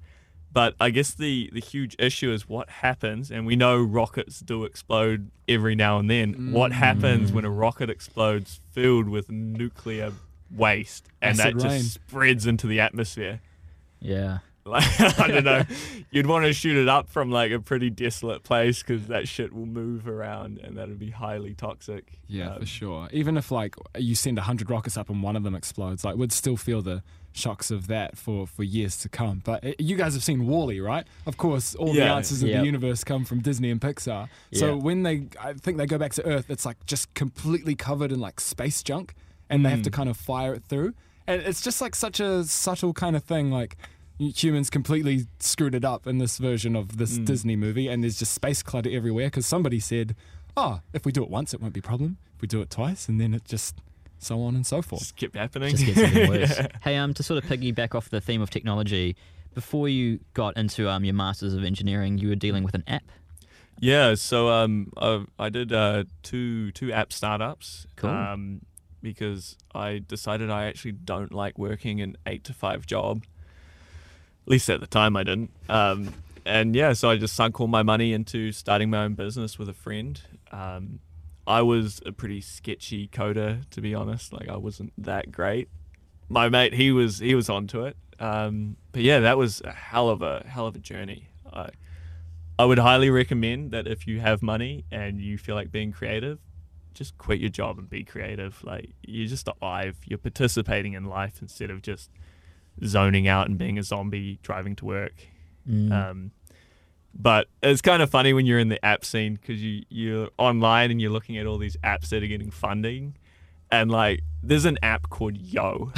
But I guess the huge issue is what happens, and we know rockets do explode every now and then. What happens when a rocket explodes filled with nuclear waste and acid that rain. Just spreads into the atmosphere? Yeah. Like, I don't know. You'd want to shoot it up from like a pretty desolate place because that shit will move around and that'll be highly toxic. Yeah, for sure. Even if like you send 100 rockets up and one of them explodes, like we'd still feel the shocks of that for years to come. But you guys have seen WALL-E, right? Of course, all the answers of the universe come from Disney and Pixar. Yeah. So when I think they go back to Earth, it's like just completely covered in like space junk, and they have to kind of fire it through. And it's just like such a subtle kind of thing, like. Humans completely screwed it up in this version of this Disney movie, and there's just space clutter everywhere because somebody said, oh, if we do it once, it won't be a problem. If we do it twice, and then it just so on and so forth. Just kept happening. Just gets even worse. Hey, to sort of piggyback off the theme of technology, before you got into your Masters of Engineering, you were dealing with an app? Yeah, so I did two app startups. Cool. Because I decided I actually don't like working an 8-to-5 job. At least at the time I didn't. And yeah, so I just sunk all my money into starting my own business with a friend. I was a pretty sketchy coder, to be honest. Like I wasn't that great. My mate, he was onto it. But yeah, that was a hell of a journey. I would highly recommend that if you have money and you feel like being creative, just quit your job and be creative. Like you're just alive. You're participating in life instead of just zoning out and being a zombie driving to work. But it's kind of funny when you're in the app scene because you're online and you're looking at all these apps that are getting funding, and like there's an app called Yo.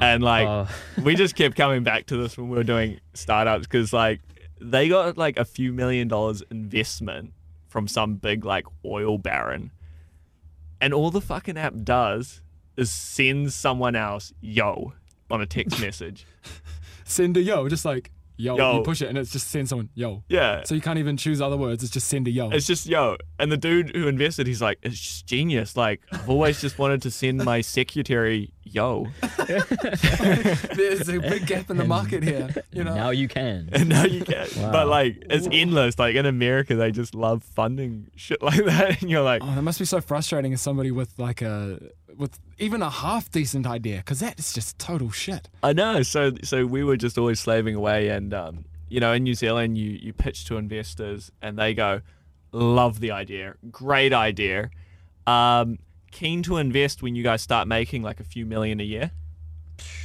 And like we just kept coming back to this when we were doing startups because like they got like a few $1 million investment from some big like oil baron, and all the fucking app does is sends someone else Yo on a text message. Send a Yo, just like Yo, Yo. You push it and it's just send someone Yo. Yeah. So you can't even choose other words, it's just send a Yo. It's just Yo. And the dude who invested, he's like, it's just genius. Like, I've always just wanted to send my secretary Yo. There's a big gap in the market here. You know? Now you can. And now you can. Wow. But like, it's endless. Like in America, they just love funding shit like that. And you're like, oh, that must be so frustrating as somebody with like with even a half decent idea, because that is just total shit. I know. So we were just always slaving away, and you know, in New Zealand, you pitch to investors, and they go, "Love the idea, great idea, keen to invest when you guys start making like a few million a year,"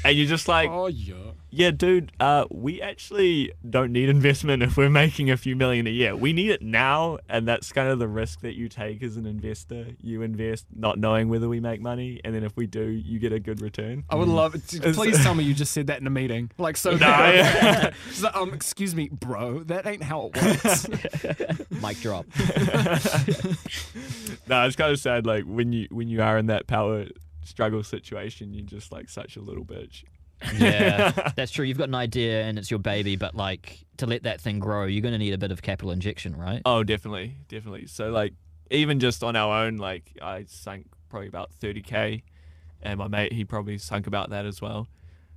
and you're just like, "Oh yeah, yeah, dude, we actually don't need investment if we're making a few million a year. We need it now," and that's kind of the risk that you take as an investor. You invest not knowing whether we make money, and then if we do, you get a good return. I would love it. Please tell me you just said that in a meeting. Like, so... No, yeah. Like, excuse me, bro, that ain't how it works. Mic drop. No, it's kind of sad, like, when you are in that power struggle situation, you're just like such a little bitch. Yeah, that's true. You've got an idea and it's your baby, but like to let that thing grow, you're going to need a bit of capital injection, right? Oh, definitely. So like even just on our own, like I sunk probably about 30k, and my mate, he probably sunk about that as well.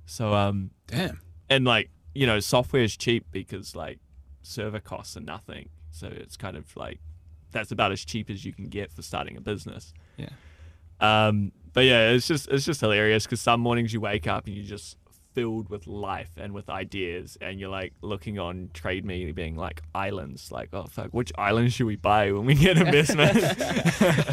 So damn. And like, you know, software is cheap because like server costs are nothing, so it's kind of like that's about as cheap as you can get for starting a business. Yeah. But yeah, it's just hilarious because some mornings you wake up and you're just filled with life and with ideas, and you're like looking on TradeMe being like islands, like, oh fuck, which island should we buy when we get investment?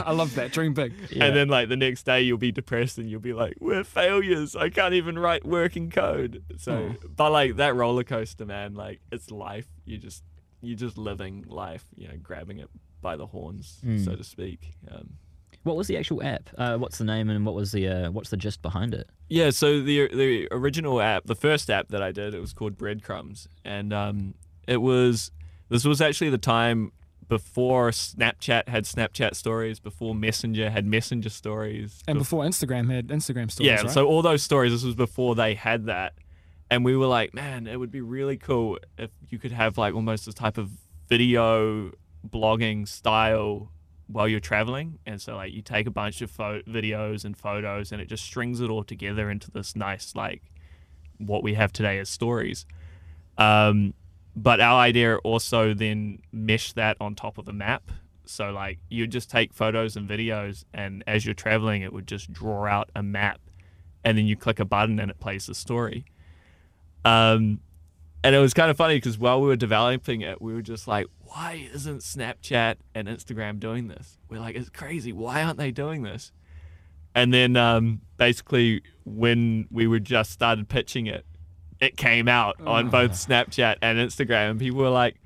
I love that, dream big. Yeah. And then like the next day you'll be depressed and you'll be like, we're failures, I can't even write working code. So, but like that roller coaster, man, like it's life. You're just living life, you know, grabbing it by the horns, so to speak. What was the actual app? What's the name, and what was the what's the gist behind it? Yeah, so the original app, the first app that I did, it was called Breadcrumbs, and this was actually the time before Snapchat had Snapchat stories, before Messenger had Messenger stories, and before Instagram had Instagram stories. Yeah, right? So all those stories, this was before they had that, and we were like, man, it would be really cool if you could have like almost this type of video blogging style while you're traveling. And so like you take a bunch of videos and photos, and it just strings it all together into this nice, like what we have today as stories. But our idea also then mesh that on top of a map. So like you just take photos and videos, and as you're traveling, it would just draw out a map, and then you click a button and it plays the story. And it was kind of funny because while we were developing it, we were just like, why isn't Snapchat and Instagram doing this? We're like, it's crazy. Why aren't they doing this? And then basically when we were just started pitching it, it came out on both Snapchat and Instagram, and people were like,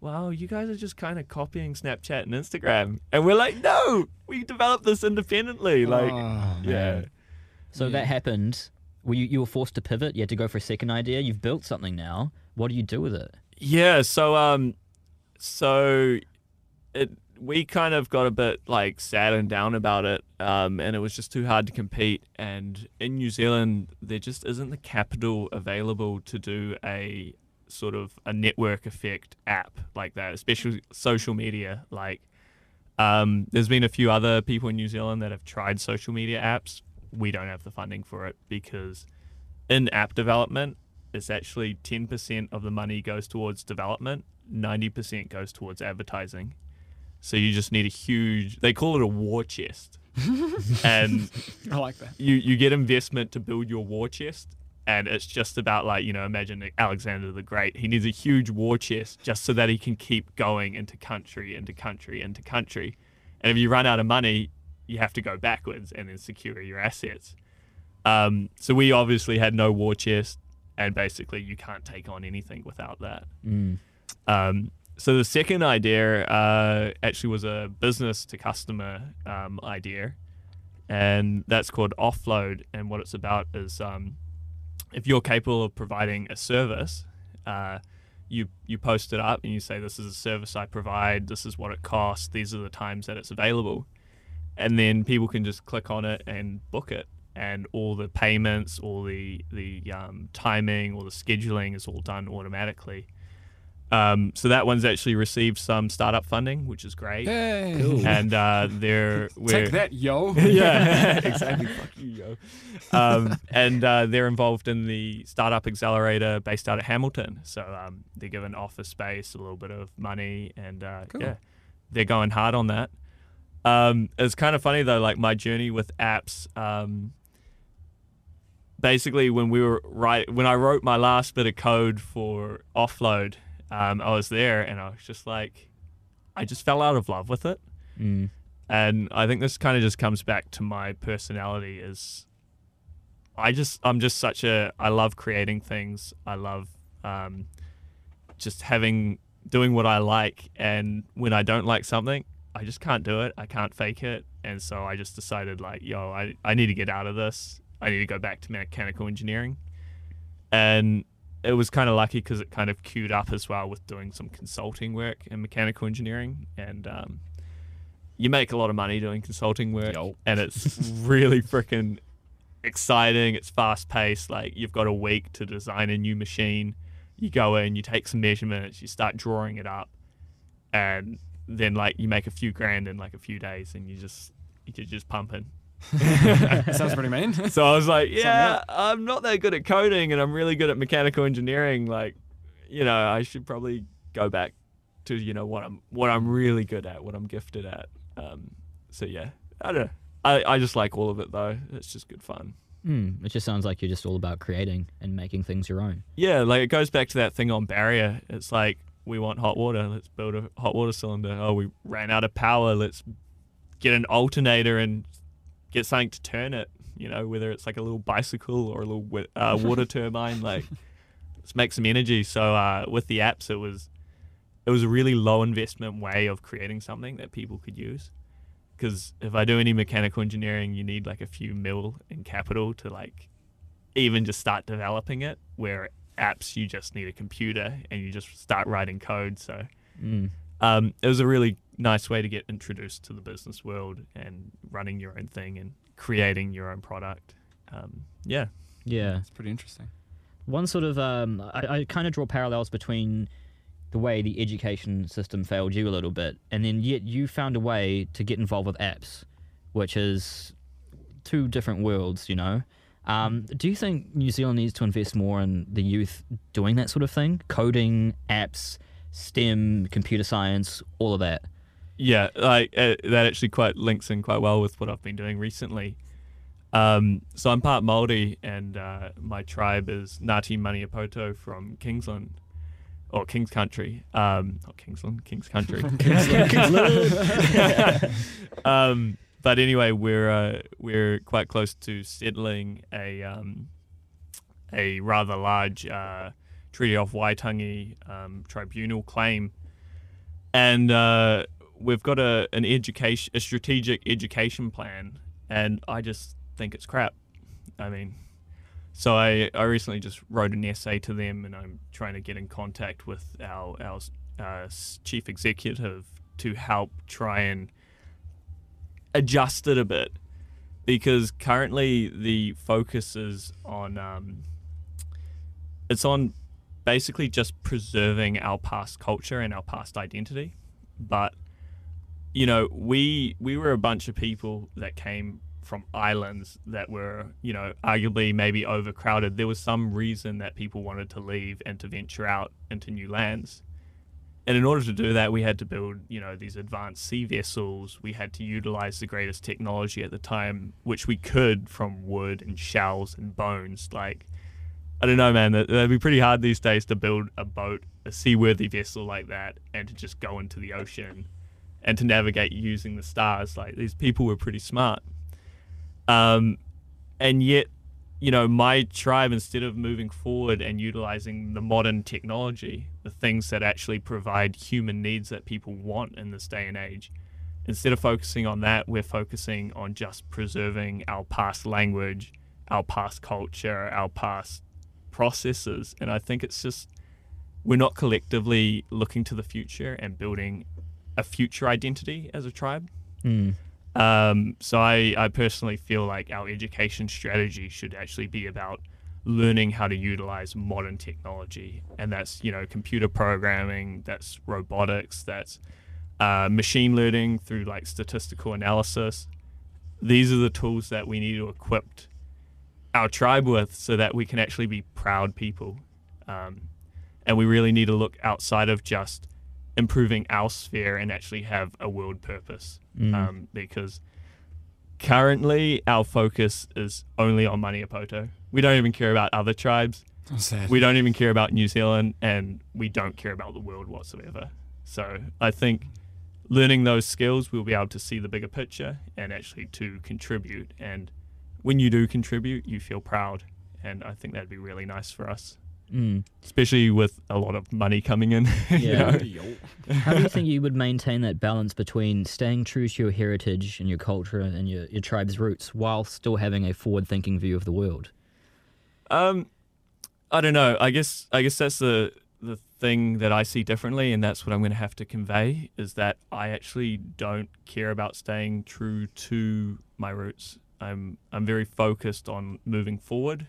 wow, you guys are just kind of copying Snapchat and Instagram. And we're like, no, we developed this independently. Like, yeah. So that happened. Were you were forced to pivot? You had to go for a second idea. You've built something now. What do you do with it? Yeah. So, we kind of got a bit like sad and down about it. And it was just too hard to compete. And in New Zealand, there just isn't the capital available to do a sort of a network effect app like that, especially social media. Like, there's been a few other people in New Zealand that have tried social media apps. We don't have the funding for it because in app development, it's actually 10% of the money goes towards development, 90% goes towards advertising. So you just need a huge, they call it a war chest. And I like that. You get investment to build your war chest. And it's just about like, you know, imagine Alexander the Great. He needs a huge war chest just so that he can keep going into country, into country, into country. And if you run out of money, you have to go backwards and then secure your assets. So we obviously had no war chest, and basically you can't take on anything without that. So the second idea actually was a business to customer idea, and that's called Offload. And what it's about is if you're capable of providing a service, you post it up and you say, this is a service I provide, this is what it costs, these are the times that it's available. And then people can just click on it and book it. And all the payments, all the timing, all the scheduling is all done automatically. So that one's actually received some startup funding, which is great. Hey. Cool. And take that, yo. Yeah, exactly. Fuck you, yo. They're involved in the startup accelerator based out of Hamilton. So they're given office space, a little bit of money, and cool. Yeah, they're going hard on that. It's kind of funny though, like my journey with apps, basically when I wrote my last bit of code for Offload, I was there and I was just like, I just fell out of love with it. And I think this kind of just comes back to my personality is I love creating things. I love, just doing what I like. And when I don't like something, I just can't do it. I can't fake it. And so I just decided like, yo, I need to get out of this. I need to go back to mechanical engineering. And it was kind of lucky because it kind of queued up as well with doing some consulting work in mechanical engineering. And you make a lot of money doing consulting work. Yo. And it's really freaking exciting. It's fast paced. Like you've got a week to design a new machine. You go in, you take some measurements, you start drawing it up, and then like you make a few grand in like a few days, and you're just pumping. Sounds pretty mean. So I was like, yeah, I'm not that good at coding, and I'm really good at mechanical engineering. Like, you know, I should probably go back to, you know, what I'm really good at, what I'm gifted at. So yeah, I don't know. I just like all of it though. It's just good fun. It just sounds like you're just all about creating and making things your own. Yeah, like it goes back to that thing on Barrier. It's like, we want hot water, let's build a hot water cylinder. Oh, we ran out of power, let's get an alternator and get something to turn it, you know, whether it's like a little bicycle or a little water turbine, like let's make some energy. So with the apps, it was a really low investment way of creating something that people could use. Because if I do any mechanical engineering, you need like a few mil in capital to like even just start developing it, where apps, you just need a computer and you just start writing code. So it was a really nice way to get introduced to the business world and running your own thing and creating your own product. Yeah, it's pretty interesting. One sort of I kind of draw parallels between the way the education system failed you a little bit, and then yet you found a way to get involved with apps, which is two different worlds, you know. Do you think New Zealand needs to invest more in the youth doing that sort of thing? Coding, apps, STEM, computer science, all of that? Yeah, like that actually quite links in quite well with what I've been doing recently. So I'm part Māori, and my tribe is Ngati Maniapoto from Kingsland, or King's Country. Not Kingsland, King's Country. Kingsland. But anyway, we're quite close to settling a rather large Treaty of Waitangi tribunal claim, and we've got a strategic education plan, and I just think it's crap. I mean, so I recently just wrote an essay to them, and I'm trying to get in contact with our chief executive to help try and adjust it a bit, because currently the focus is on it's on basically just preserving our past culture and our past identity. But you know, we were a bunch of people that came from islands that were, you know, arguably maybe overcrowded. There was some reason that people wanted to leave and to venture out into new lands. And in order to do that, we had to build, you know, these advanced sea vessels. We had to utilize the greatest technology at the time, which we could, from wood and shells and bones. Like, I don't know, man, that'd be pretty hard these days to build a boat, a seaworthy vessel like that, and to just go into the ocean and to navigate using the stars. Like, these people were pretty smart. And yet, you know, my tribe, instead of moving forward and utilizing the modern technology, the things that actually provide human needs that people want in this day and age, instead of focusing on that, we're focusing on just preserving our past language, our past culture, our past processes. And I think it's just, we're not collectively looking to the future and building a future identity as a tribe. Mm. So I personally feel like our education strategy should actually be about learning how to utilize modern technology. And that's, you know, computer programming, that's robotics, that's machine learning through like statistical analysis. These are the tools that we need to equip our tribe with so that we can actually be proud people. And we really need to look outside of just improving our sphere and actually have a world purpose. Because currently our focus is only on Maniapoto. We don't even care about other tribes. Sad. We don't even care about New Zealand, and we don't care about the world whatsoever. So I think learning those skills, we'll be able to see the bigger picture and actually to contribute. And when you do contribute, you feel proud. And I think that'd be really nice for us. Mm. Especially with a lot of money coming in. Yeah. You know? How do you think you would maintain that balance between staying true to your heritage and your culture and your tribe's roots while still having a forward-thinking view of the world? I don't know. I guess that's the thing that I see differently, and that's what I'm going to have to convey, is that I actually don't care about staying true to my roots. I'm very focused on moving forward.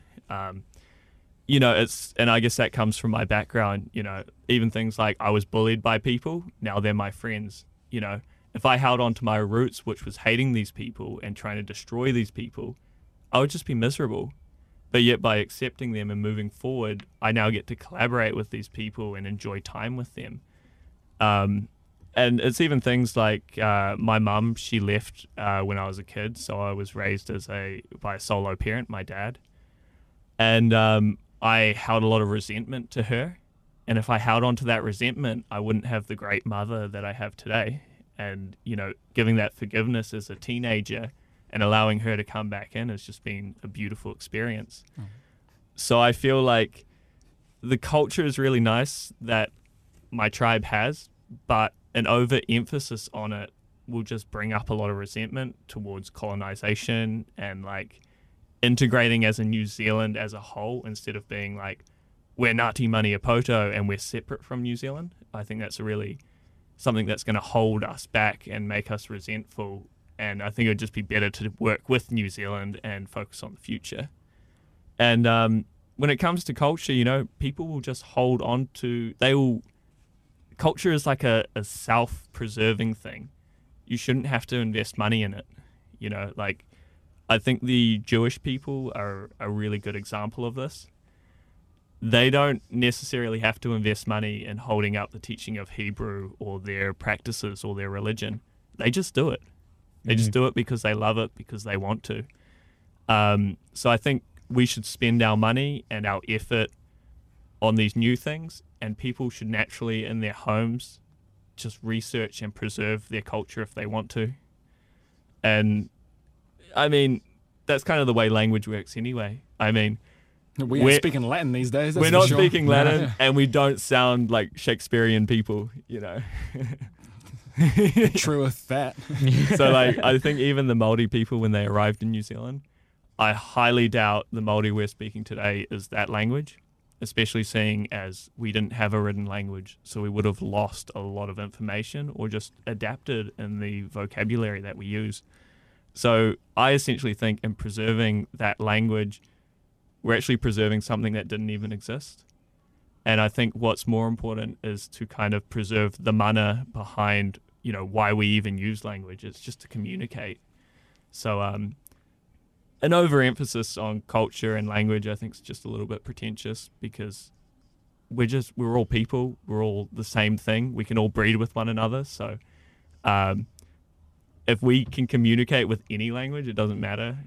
You know, and I guess that comes from my background, you know, even things like I was bullied by people, now they're my friends. You know, if I held on to my roots, which was hating these people and trying to destroy these people, I would just be miserable. But yet by accepting them and moving forward, I now get to collaborate with these people and enjoy time with them. And it's even things like my mum, she left when I was a kid. So I was raised by a solo parent, my dad. And I held a lot of resentment to her, and if I held on to that resentment, I wouldn't have the great mother that I have today. And, you know, giving that forgiveness as a teenager and allowing her to come back in has just been a beautiful experience. Mm. So I feel like the culture is really nice that my tribe has, but an overemphasis on it will just bring up a lot of resentment towards colonization and like integrating as a New Zealand as a whole, instead of being like, we're Ngati Maniapoto and we're separate from New Zealand. I think that's really something that's going to hold us back and make us resentful. And I think it would just be better to work with New Zealand and focus on the future. And when it comes to culture, you know, people will just hold on to, culture is like a self-preserving thing. You shouldn't have to invest money in it. You know, like, I think the Jewish people are a really good example of this. They don't necessarily have to invest money in holding up the teaching of Hebrew or their practices or their religion. They just do it. They just do it because they love it, because they want to. So I think we should spend our money and our effort on these new things, and people should naturally in their homes just research and preserve their culture if they want to. And I mean, that's kind of the way language works anyway. I mean, we're speaking Latin these days. We're not speaking Latin, and we don't sound like Shakespearean people, you know. Truth that. So like, I think even the Māori people, when they arrived in New Zealand, I highly doubt the Māori we're speaking today is that language, especially seeing as we didn't have a written language, so we would have lost a lot of information or just adapted in the vocabulary that we use. So I essentially think in preserving that language, we're actually preserving something that didn't even exist. And I think what's more important is to kind of preserve the mana behind, you know, why we even use language. It's just to communicate. So an overemphasis on culture and language, I think, is just a little bit pretentious, because we're all people. We're all the same thing. We can all breed with one another. So if we can communicate with any language, it doesn't matter.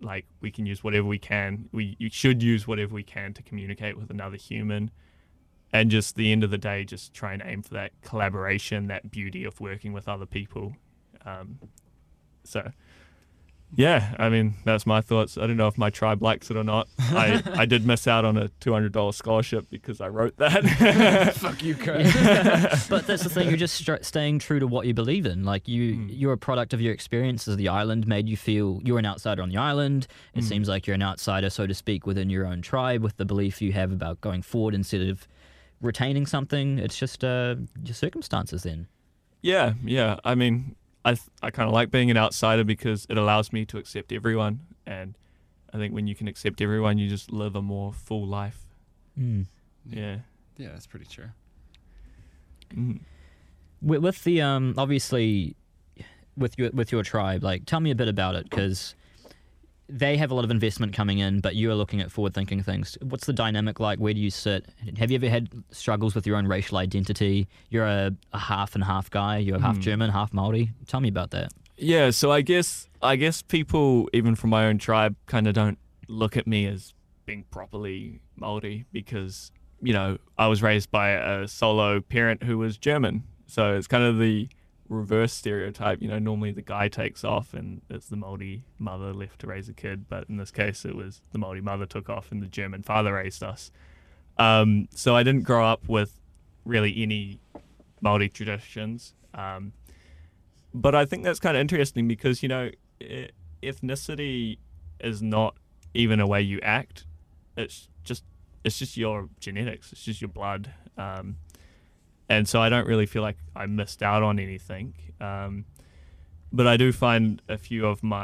Like, we can use whatever we can. You should use whatever we can to communicate with another human. And just the end of the day, just try and aim for that collaboration, that beauty of working with other people. So, yeah, I mean, that's my thoughts. I don't know if my tribe likes it or not. I did miss out on a $200 scholarship because I wrote that. Fuck you, Kurt. But that's the thing. You're just staying true to what you believe in. Like, you're a product of your experiences. The island made you feel you're an outsider on the island. It seems like you're an outsider, so to speak, within your own tribe, with the belief you have about going forward instead of retaining something. It's just your circumstances then. Yeah. I mean, I kind of like being an outsider because it allows me to accept everyone. And I think when you can accept everyone, you just live a more full life. Yeah, that's pretty true. With the obviously with your tribe, like, tell me a bit about it, because they have a lot of investment coming in, but you are looking at forward-thinking things. What's the dynamic like? Where do you sit? Have you ever had struggles with your own racial identity? You're a half and half guy. You're half German, half Māori. Tell me about that. Yeah, so I guess people, even from my own tribe, kind of don't look at me as being properly Māori because, you know, I was raised by a solo parent who was German. So it's kind of the reverse stereotype. You know, normally the guy takes off and it's the Māori mother left to raise a kid, but in this case it was the Māori mother took off and the German father raised us. So I didn't grow up with really any Māori traditions, but I think that's kind of interesting because, you know, ethnicity is not even a way you act. It's just your genetics, it's just your blood. And so I don't really feel like I missed out on anything. But I do find a few of the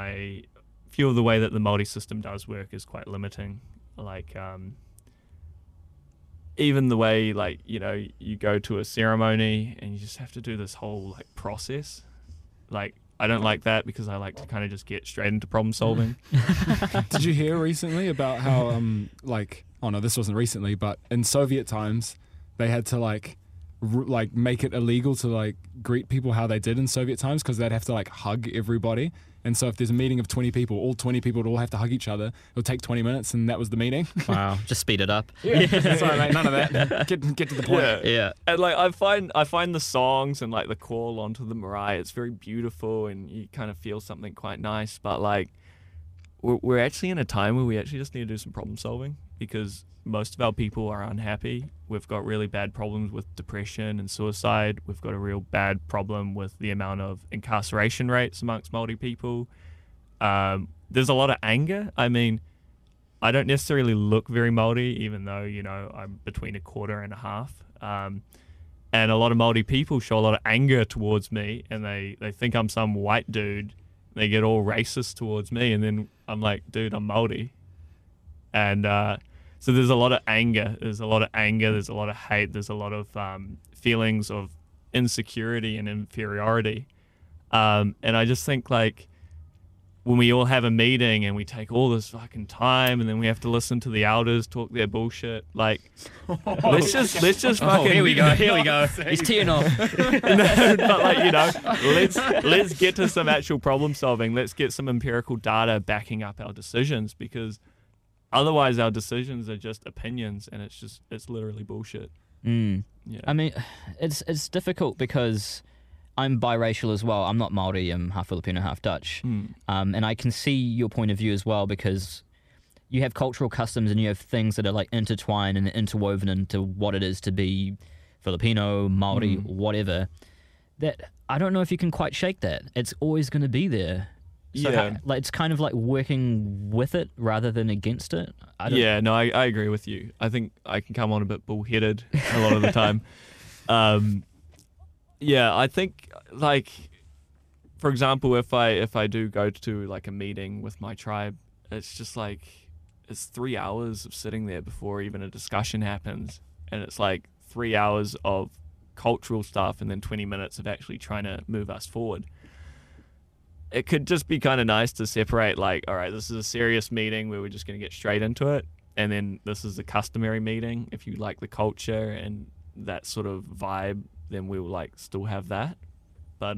way that the Māori system does work is quite limiting. Like, even the way, like, you know, you go to a ceremony and you just have to do this whole, like, process. Like, I don't like that because I like to kind of just get straight into problem solving. Did you hear recently about how, oh no, this wasn't recently, but in Soviet times, they had to, like make it illegal to like greet people how they did in Soviet times, because they'd have to like hug everybody. And so if there's a meeting of 20 people, all 20 people would all have to hug each other. It would take 20 minutes and that was the meeting. Wow. Just speed it up. Yeah. Sorry mate, none of that. Get to the point. Yeah. And like I find the songs and like the call onto the marae, it's very beautiful and you kind of feel something quite nice, but like we're actually in a time where we actually just need to do some problem solving because most of our people are unhappy. We've got really bad problems with depression and suicide. We've got a real bad problem with the amount of incarceration rates amongst Māori people. There's a lot of anger. I mean, I don't necessarily look very Māori, even though, you know, I'm between a quarter and a half. And a lot of Māori people show a lot of anger towards me, and they think I'm some white dude. They get all racist towards me, and then I'm like, dude, I'm Māori. And so there's a lot of anger. There's a lot of hate. There's a lot of feelings of insecurity and inferiority. And I just think, like, when we all have a meeting and we take all this fucking time and then we have to listen to the elders talk their bullshit. Like, let's just fucking... Oh, here we go. He's teeing off. No, but like, you know, let's get to some actual problem solving. Let's get some empirical data backing up our decisions, because otherwise our decisions are just opinions and it's literally bullshit. Mm. Yeah. I mean, it's difficult because I'm biracial as well. I'm not Maori. I'm half Filipino, half Dutch. Mm. And I can see your point of view as well, because you have cultural customs and you have things that are like intertwined and interwoven into what it is to be Filipino, Maori, whatever. That I don't know if you can quite shake that. It's always going to be there. So yeah, like it's kind of like working with it rather than against it. I agree with you. I think I can come on a bit bullheaded a lot of the time. Yeah, I think, like, for example, if I do go to like a meeting with my tribe, it's just like, it's 3 hours of sitting there before even a discussion happens, and it's like 3 hours of cultural stuff and then 20 minutes of actually trying to move us forward. It could just be kind of nice to separate, like, all right, this is a serious meeting where we're just going to get straight into it, and then this is a customary meeting. If you like the culture and that sort of vibe, then we will like still have that. But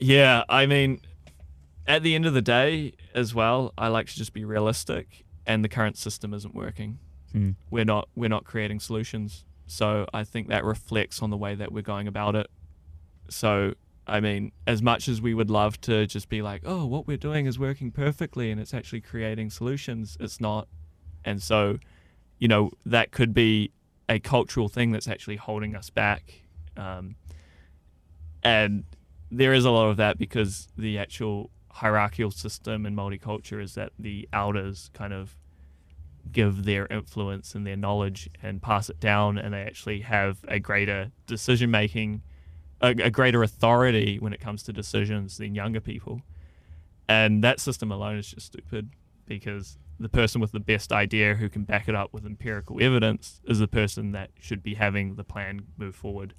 yeah, I mean, at the end of the day as well, I like to just be realistic, and the current system isn't working. We're not creating solutions, so I think that reflects on the way that we're going about it. So I mean, as much as we would love to just be like, oh, what we're doing is working perfectly and it's actually creating solutions, it's not. And so, you know, that could be a cultural thing that's actually holding us back. And there is a lot of that, because the actual hierarchical system in Māori culture is that the elders kind of give their influence and their knowledge and pass it down, and they actually have a greater decision-making, a greater authority when it comes to decisions than younger people. And that system alone is just stupid, because the person with the best idea who can back it up with empirical evidence is the person that should be having the plan move forward.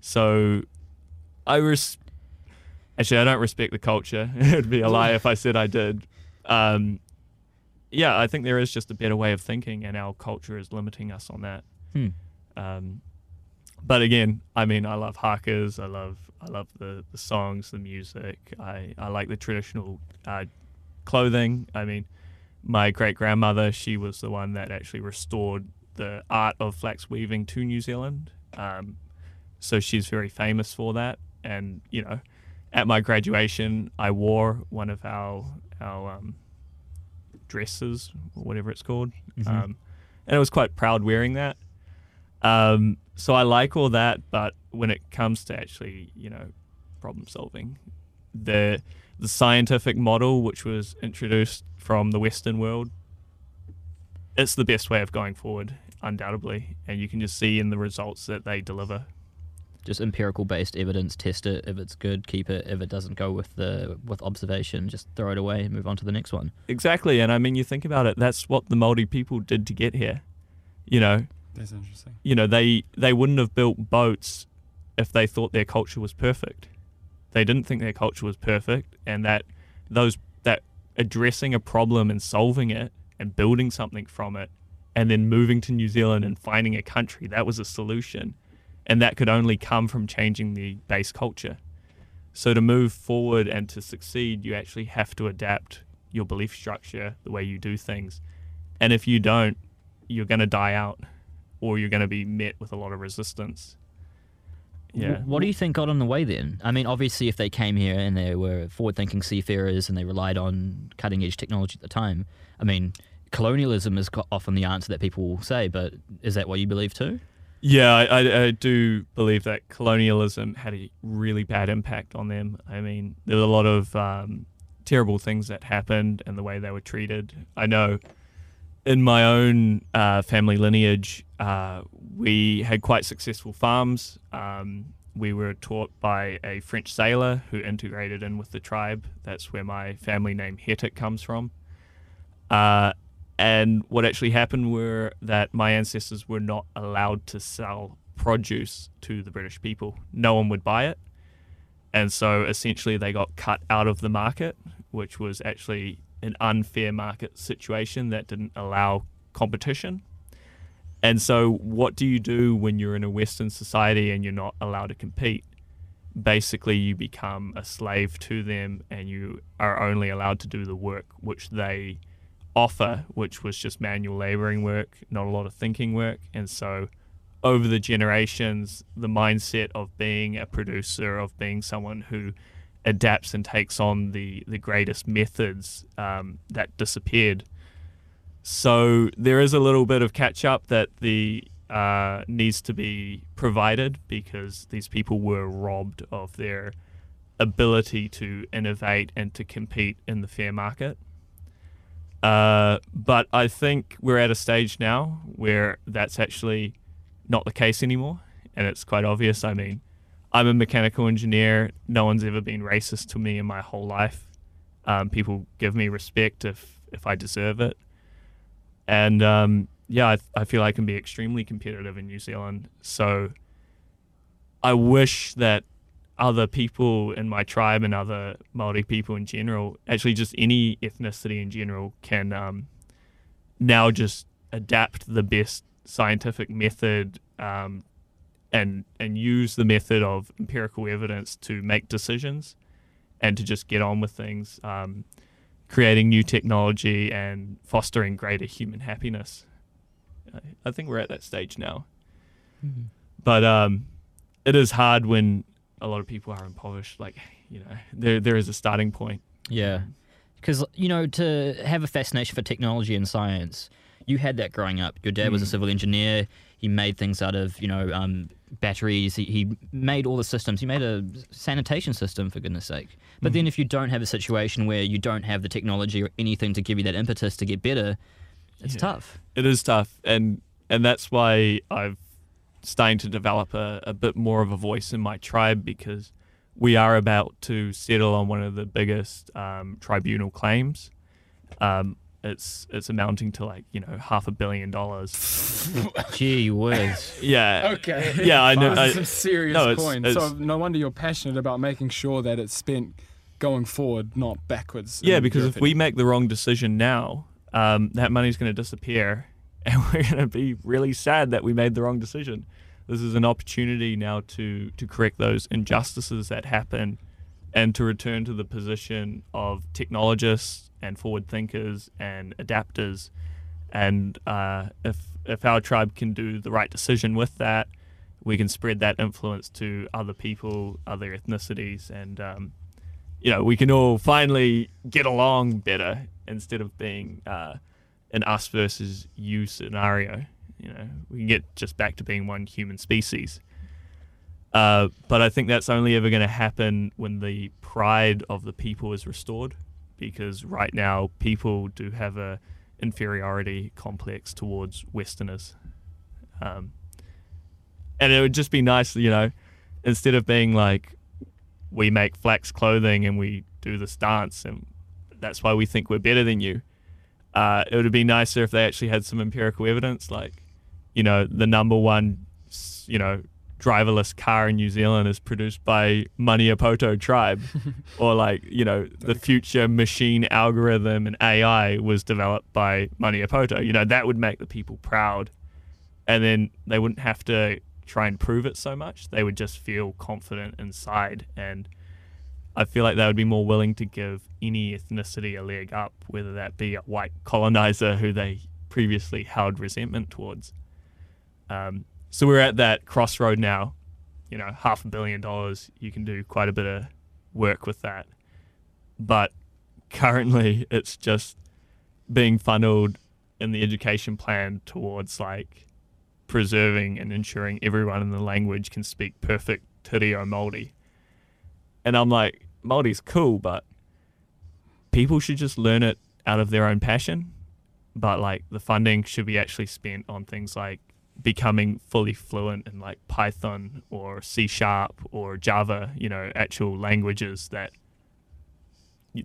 So I don't respect the culture. It would be a lie if I said I did. Yeah, I think there is just a better way of thinking, and our culture is limiting us on that. But again, I mean, I love hakas. I love the songs, the music. I like the traditional clothing. I mean, my great-grandmother, she was the one that actually restored the art of flax weaving to New Zealand. So she's very famous for that. And, you know, at my graduation, I wore one of our dresses, or whatever it's called. And I was quite proud wearing that. So I like all that, but when it comes to actually, you know, problem solving, the scientific model, which was introduced from the Western world, it's the best way of going forward, undoubtedly. And you can just see in the results that they deliver. Just empirical-based evidence, test it. If it's good, keep it. If it doesn't go with observation, just throw it away and move on to the next one. Exactly. And I mean, you think about it, that's what the Māori people did to get here. You know, that's interesting. You know, they wouldn't have built boats if they thought their culture was perfect. They didn't think their culture was perfect, and that addressing a problem and solving it and building something from it and then moving to New Zealand and finding a country, that was a solution. And that could only come from changing the base culture. So to move forward and to succeed, you actually have to adapt your belief structure, the way you do things. And if you don't, you're going to die out, or you're going to be met with a lot of resistance. Yeah. What do you think got on the way then? I mean, obviously, if they came here and they were forward-thinking seafarers and they relied on cutting-edge technology at the time, I mean, colonialism is often the answer that people will say, but is that what you believe too? Yeah, I do believe that colonialism had a really bad impact on them. I mean, there were a lot of terrible things that happened and the way they were treated. I know in my own family lineage, we had quite successful farms. We were taught by a French sailor who integrated in with the tribe. That's where my family name Hetick comes from. And what actually happened were that my ancestors were not allowed to sell produce to the British people. No one would buy it. And so essentially they got cut out of the market, which was actually an unfair market situation that didn't allow competition. And so what do you do when you're in a Western society and you're not allowed to compete? Basically, you become a slave to them and you are only allowed to do the work which they offer, which was just manual laboring work, not a lot of thinking work. And so over the generations, the mindset of being a producer, of being someone who adapts and takes on the greatest methods, that disappeared. So there is a little bit of catch up that needs to be provided, because these people were robbed of their ability to innovate and to compete in the fair market. But I think we're at a stage now where that's actually not the case anymore, and it's quite obvious. I mean, I'm a mechanical engineer. No one's ever been racist to me in my whole life. People give me respect if I deserve it. And I feel I can be extremely competitive in New Zealand. So I wish that other people in my tribe and other Māori people in general, actually just any ethnicity in general, can now just adapt the best scientific method and use the method of empirical evidence to make decisions and to just get on with things, creating new technology and fostering greater human happiness. I think we're at that stage now. Mm-hmm. But it is hard when a lot of people are impoverished. Like, you know, there is a starting point. Yeah. Because, you know, to have a fascination for technology and science, you had that growing up. Your dad was a civil engineer. He made things out of, you know, batteries. He made all the systems. He made a sanitation system, for goodness sake. But then if you don't have a situation where you don't have the technology or anything to give you that impetus to get better, it's tough. It is tough. And that's why I've starting to develop a bit more of a voice in my tribe, because we are about to settle on one of the biggest tribunal claims. It's amounting to, like, you know, $500 million. Gee whiz. Yeah. Okay. Yeah, I know. That's some serious coin. So no wonder you're passionate about making sure that it's spent going forward, not backwards. Yeah, because if we make the wrong decision now, that money's going to disappear, and we're going to be really sad that we made the wrong decision. This is an opportunity now to correct those injustices that happen and to return to the position of technologists and forward thinkers and adapters. And if our tribe can do the right decision with that, we can spread that influence to other people, other ethnicities, and you know, we can all finally get along better instead of being an us versus you scenario. You know, we can get just back to being one human species. But I think that's only ever going to happen when the pride of the people is restored, because right now people do have a inferiority complex towards Westerners. And it would just be nice, you know, instead of being like, we make flax clothing and we do this dance and that's why we think we're better than you. It would be nicer if they actually had some empirical evidence, like, you know, the number one, you know, driverless car in New Zealand is produced by Maniapoto tribe, or, like, you know, the future machine algorithm and AI was developed by Maniapoto. You know, that would make the people proud, and then they wouldn't have to try and prove it so much. They would just feel confident inside, and I feel like they would be more willing to give any ethnicity a leg up, whether that be a white colonizer who they previously held resentment towards. So we're at that crossroad now. You know, $500 million, you can do quite a bit of work with that. But currently it's just being funneled in the education plan towards, like, preserving and ensuring everyone in the language can speak perfect Te Reo Māori. And I'm like, Māori's cool, but people should just learn it out of their own passion. But, like, the funding should be actually spent on things like becoming fully fluent in, like, Python or C Sharp or Java, you know, actual languages that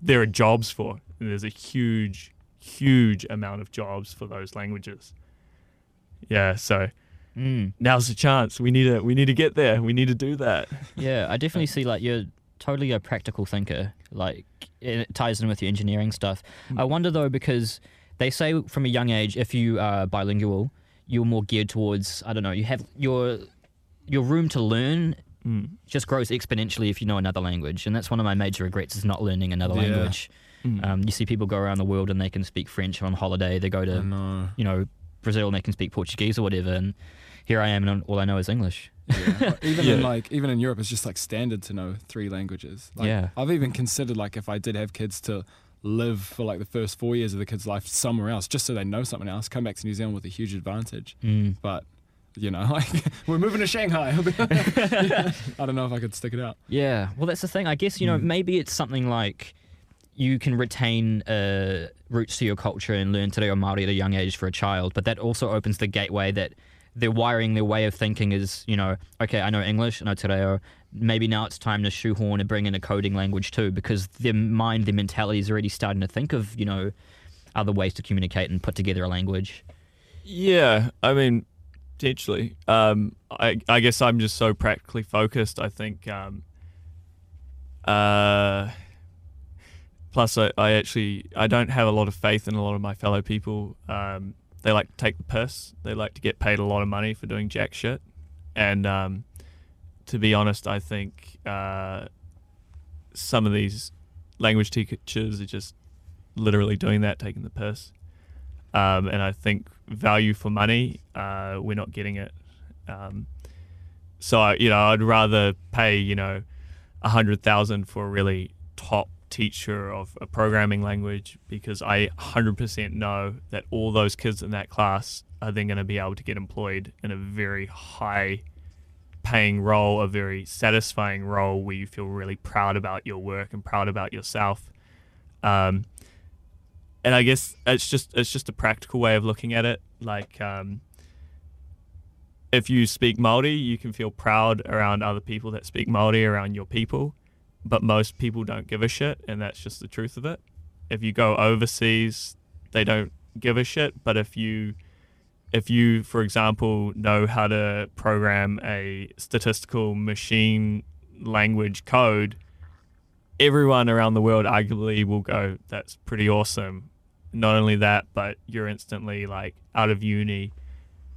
there are jobs for. And there's a huge, huge amount of jobs for those languages. Yeah, so now's the chance. We need to get there. We need to do that. Yeah, I definitely see, like, your totally a practical thinker. Like, it ties in with your engineering stuff. I wonder though, because they say from a young age, if you are bilingual, you're more geared towards, I don't know, you have your room to learn just grows exponentially if you know another language. And that's one of my major regrets, is not learning another language. You see people go around the world and they can speak French on holiday. They go to, you know, Brazil and they can speak Portuguese or whatever. And here I am and all I know is English. Even in Europe, it's just like standard to know three languages. Like, I've even considered, like, if I did have kids, to live for like the first 4 years of the kid's life somewhere else, just so they know something else, come back to New Zealand with a huge advantage. But, you know, like, we're moving to Shanghai. I don't know if I could stick it out. Yeah, well, that's the thing. I guess, you know, maybe it's something like you can retain roots to your culture and learn Te Reo Māori at a young age for a child, but that also opens the gateway that they're wiring, their way of thinking is, you know, okay, I know English, I know Te Reo, maybe now it's time to shoehorn and bring in a coding language too, because their mind, their mentality is already starting to think of, you know, other ways to communicate and put together a language. Yeah, I mean, potentially. I guess I'm just so practically focused, I think. Plus, I don't have a lot of faith in a lot of my fellow people. They like to take the piss. They like to get paid a lot of money for doing jack shit. And to be honest, I think some of these language teachers are just literally doing that, taking the piss. And I think value for money, we're not getting it. So I'd rather pay, you know, $100,000 for a really top teacher of a programming language, because I 100% know that all those kids in that class are then going to be able to get employed in a very high paying role, a very satisfying role where you feel really proud about your work and proud about yourself. And I guess it's just a practical way of looking at it. Like, if you speak Māori, you can feel proud around other people that speak Māori, around your people. But most people don't give a shit, and that's just the truth of it. If you go overseas, they don't give a shit. But if you, for example, know how to program a statistical machine language code, everyone around the world arguably will go, that's pretty awesome. Not only that, but you're instantly, like, out of uni,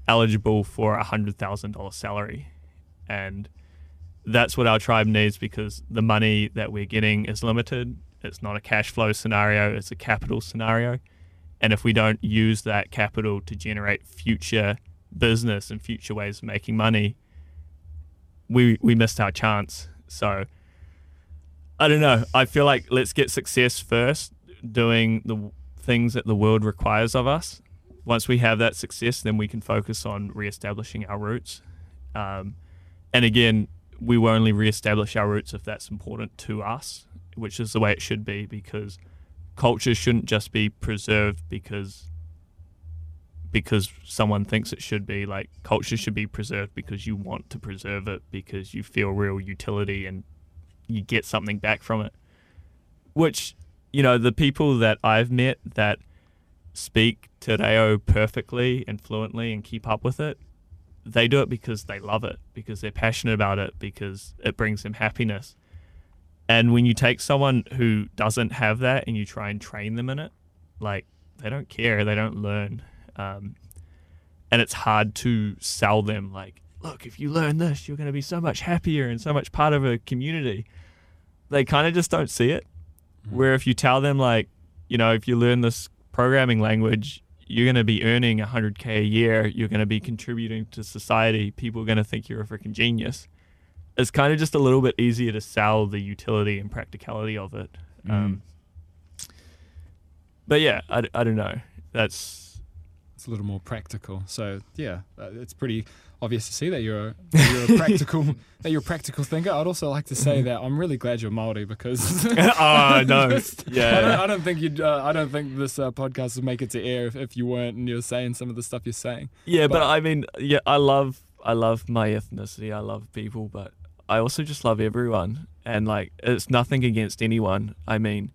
eligible for a $100,000 salary. And that's what our tribe needs, because the money that we're getting is limited. It's not a cash flow scenario, it's a capital scenario. And if we don't use that capital to generate future business and future ways of making money, we missed our chance. So, I don't know. I feel like let's get success first, doing the things that the world requires of us. Once we have that success, then we can focus on reestablishing our roots. And again, we will only reestablish our roots if that's important to us, which is the way it should be, because culture shouldn't just be preserved because someone thinks it should be. Like, culture should be preserved because you want to preserve it, because you feel real utility and you get something back from it. Which, you know, the people that I've met that speak Te Reo perfectly and fluently and keep up with it, they do it because they love it, because they're passionate about it, because it brings them happiness. And when you take someone who doesn't have that and you try and train them in it, like, they don't care, they don't learn. And it's hard to sell them, like, look, if you learn this, you're going to be so much happier and so much part of a community. They kind of just don't see it. Where if you tell them, like, you know, if you learn this programming language, you're going to be earning $100K a year. You're going to be contributing to society. People are going to think you're a freaking genius. It's kind of just a little bit easier to sell the utility and practicality of it. But yeah, I don't know. It's a little more practical. So yeah, it's pretty obvious to see that you're a practical that you're a practical thinker. I'd also like to say that I'm really glad you're Māori, because I don't think this podcast would make it to air if you weren't and you're saying some of the stuff you're saying. Yeah, but I mean, yeah, I love my ethnicity. I love people, but I also just love everyone, and like, it's nothing against anyone. I mean,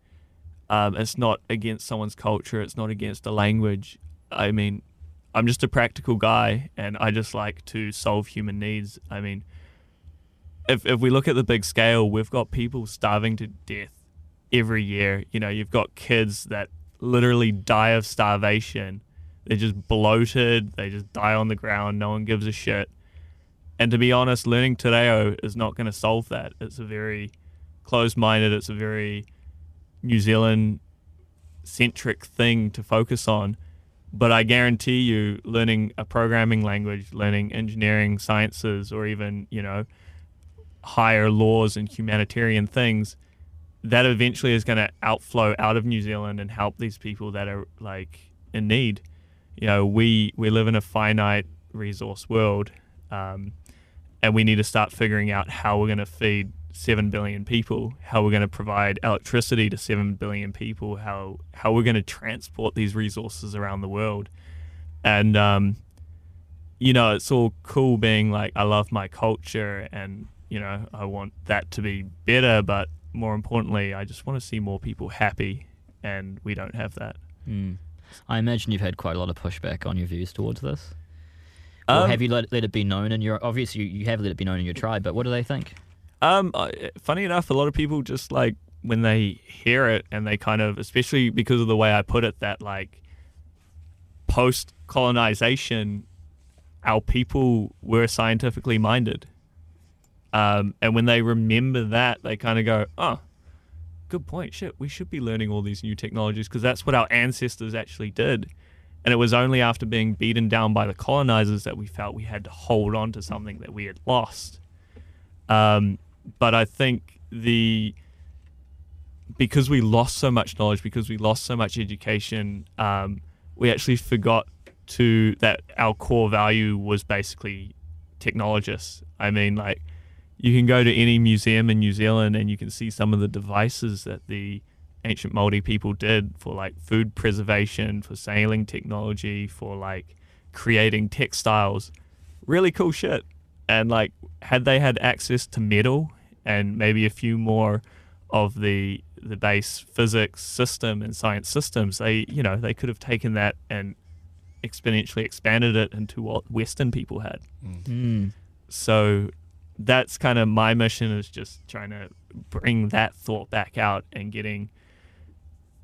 it's not against someone's culture. It's not against a language. I mean, I'm just a practical guy, and I just like to solve human needs. I mean, if we look at the big scale, we've got people starving to death every year. You know, you've got kids that literally die of starvation. They're just bloated. They just die on the ground. No one gives a shit. And to be honest, learning Te Reo is not going to solve that. It's a very closed-minded, it's a very New Zealand-centric thing to focus on. But I guarantee you, learning a programming language, learning engineering sciences, or even, you know, higher laws and humanitarian things, that eventually is going to outflow out of New Zealand and help these people that are, like, in need. You know, we live in a finite resource world. And we need to start figuring out how we're going to feed 7 billion people, how we're going to provide electricity to 7 billion people, how we're going to transport these resources around the world. And, you know, it's all cool being like, I love my culture and, you know, I want that to be better. But more importantly, I just want to see more people happy. And we don't have that. Mm. I imagine you've had quite a lot of pushback on your views towards this. Or have you let it be known in your... Obviously, you have let it be known in your tribe, but what do they think? Funny enough, a lot of people just, like, when they hear it and they kind of... Especially because of the way I put it, that, like, post-colonization, our people were scientifically minded. And when they remember that, they kind of go, oh, good point, shit, we should be learning all these new technologies because that's what our ancestors actually did. And it was only after being beaten down by the colonizers that we felt we had to hold on to something that we had lost. But I think because we lost so much knowledge, because we lost so much education, we actually forgot that our core value was basically technologists. I mean, like, you can go to any museum in New Zealand and you can see some of the devices that the ancient Māori people did for, like, food preservation, for sailing technology, for, like, creating textiles. Really cool shit. And, like, had they had access to metal and maybe a few more of the base physics system and science systems, they, you know, they could have taken that and exponentially expanded it into what Western people had. Mm. So that's kind of my mission, is just trying to bring that thought back out and getting,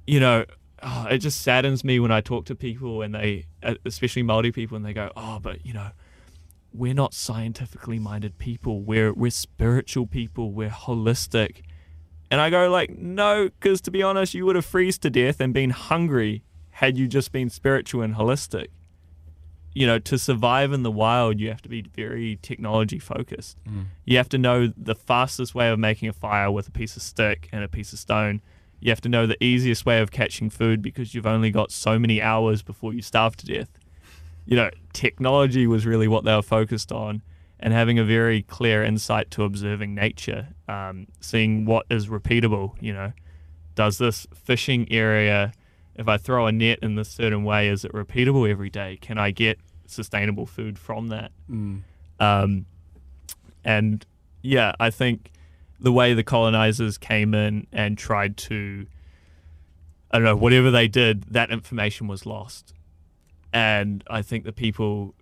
you know, it just saddens me when I talk to people and they, especially Māori people, and they go, oh, but, you know, we're not scientifically minded people. We're spiritual people. We're holistic. And I go, like, no, because to be honest, you would have freezed to death and been hungry had you just been spiritual and holistic. You know, to survive in the wild, you have to be very technology focused. Mm. You have to know the fastest way of making a fire with a piece of stick and a piece of stone. You have to know the easiest way of catching food because you've only got so many hours before you starve to death. You know, technology was really what they were focused on, and having a very clear insight to observing nature, seeing what is repeatable. You know, does this fishing area, if I throw a net in this certain way, is it repeatable every day? Can I get sustainable food from that? Mm. And yeah, I think the way the colonizers came in and tried to, I don't know, whatever they did, that information was lost. And I think the people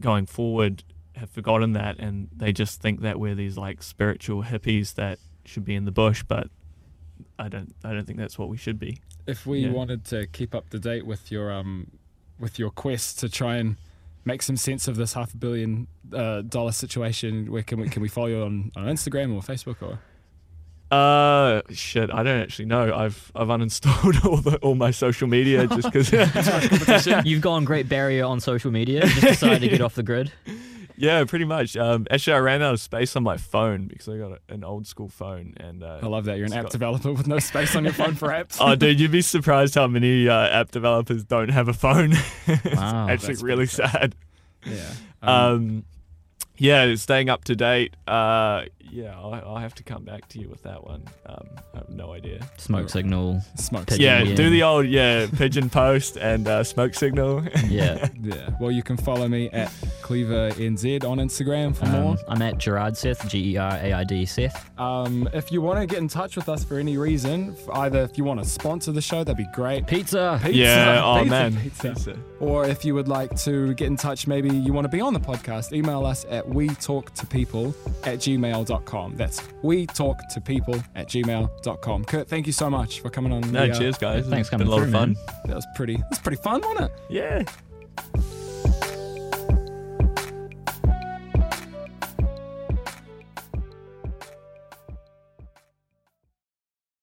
going forward have forgotten that, and they just think that we're these, like, spiritual hippies that should be in the bush, but I don't think that's what we should be. If we wanted to keep up to date with your quest to try and make some sense of this $500 million situation, where can we follow you on Instagram or Facebook or? Shit, I don't actually know. I've uninstalled all my social media just because. You've gone Great Barrier on social media. You just decided to get off the grid. Yeah, pretty much. Actually, I ran out of space on my phone because I got an old school phone. And I love that. You're an app developer with no space on your phone for apps. Oh, dude, you'd be surprised how many app developers don't have a phone. Wow, it's actually really sad. Yeah. Yeah, staying up to date. Yeah, I'll have to come back to you with that one. I have no idea. Smoke signal. Smoke. Yeah, do the old pigeon post and smoke signal. Yeah. Well, you can follow me at CleaverNZ on Instagram for more. I'm at Gerard Seth, GERARD Seth. If you want to get in touch with us for any reason, either if you want to sponsor the show, that'd be great. Pizza. Yeah. Pizza. Oh man. Pizza. Or if you would like to get in touch, maybe you want to be on the podcast, email us at wetalktopeople@gmail.com. That's wetalktopeople@gmail.com. Kurt, thank you so much for coming on. No, cheers, guys. Thanks for coming. It's been a lot of fun. Man. That was pretty fun, wasn't it? Yeah.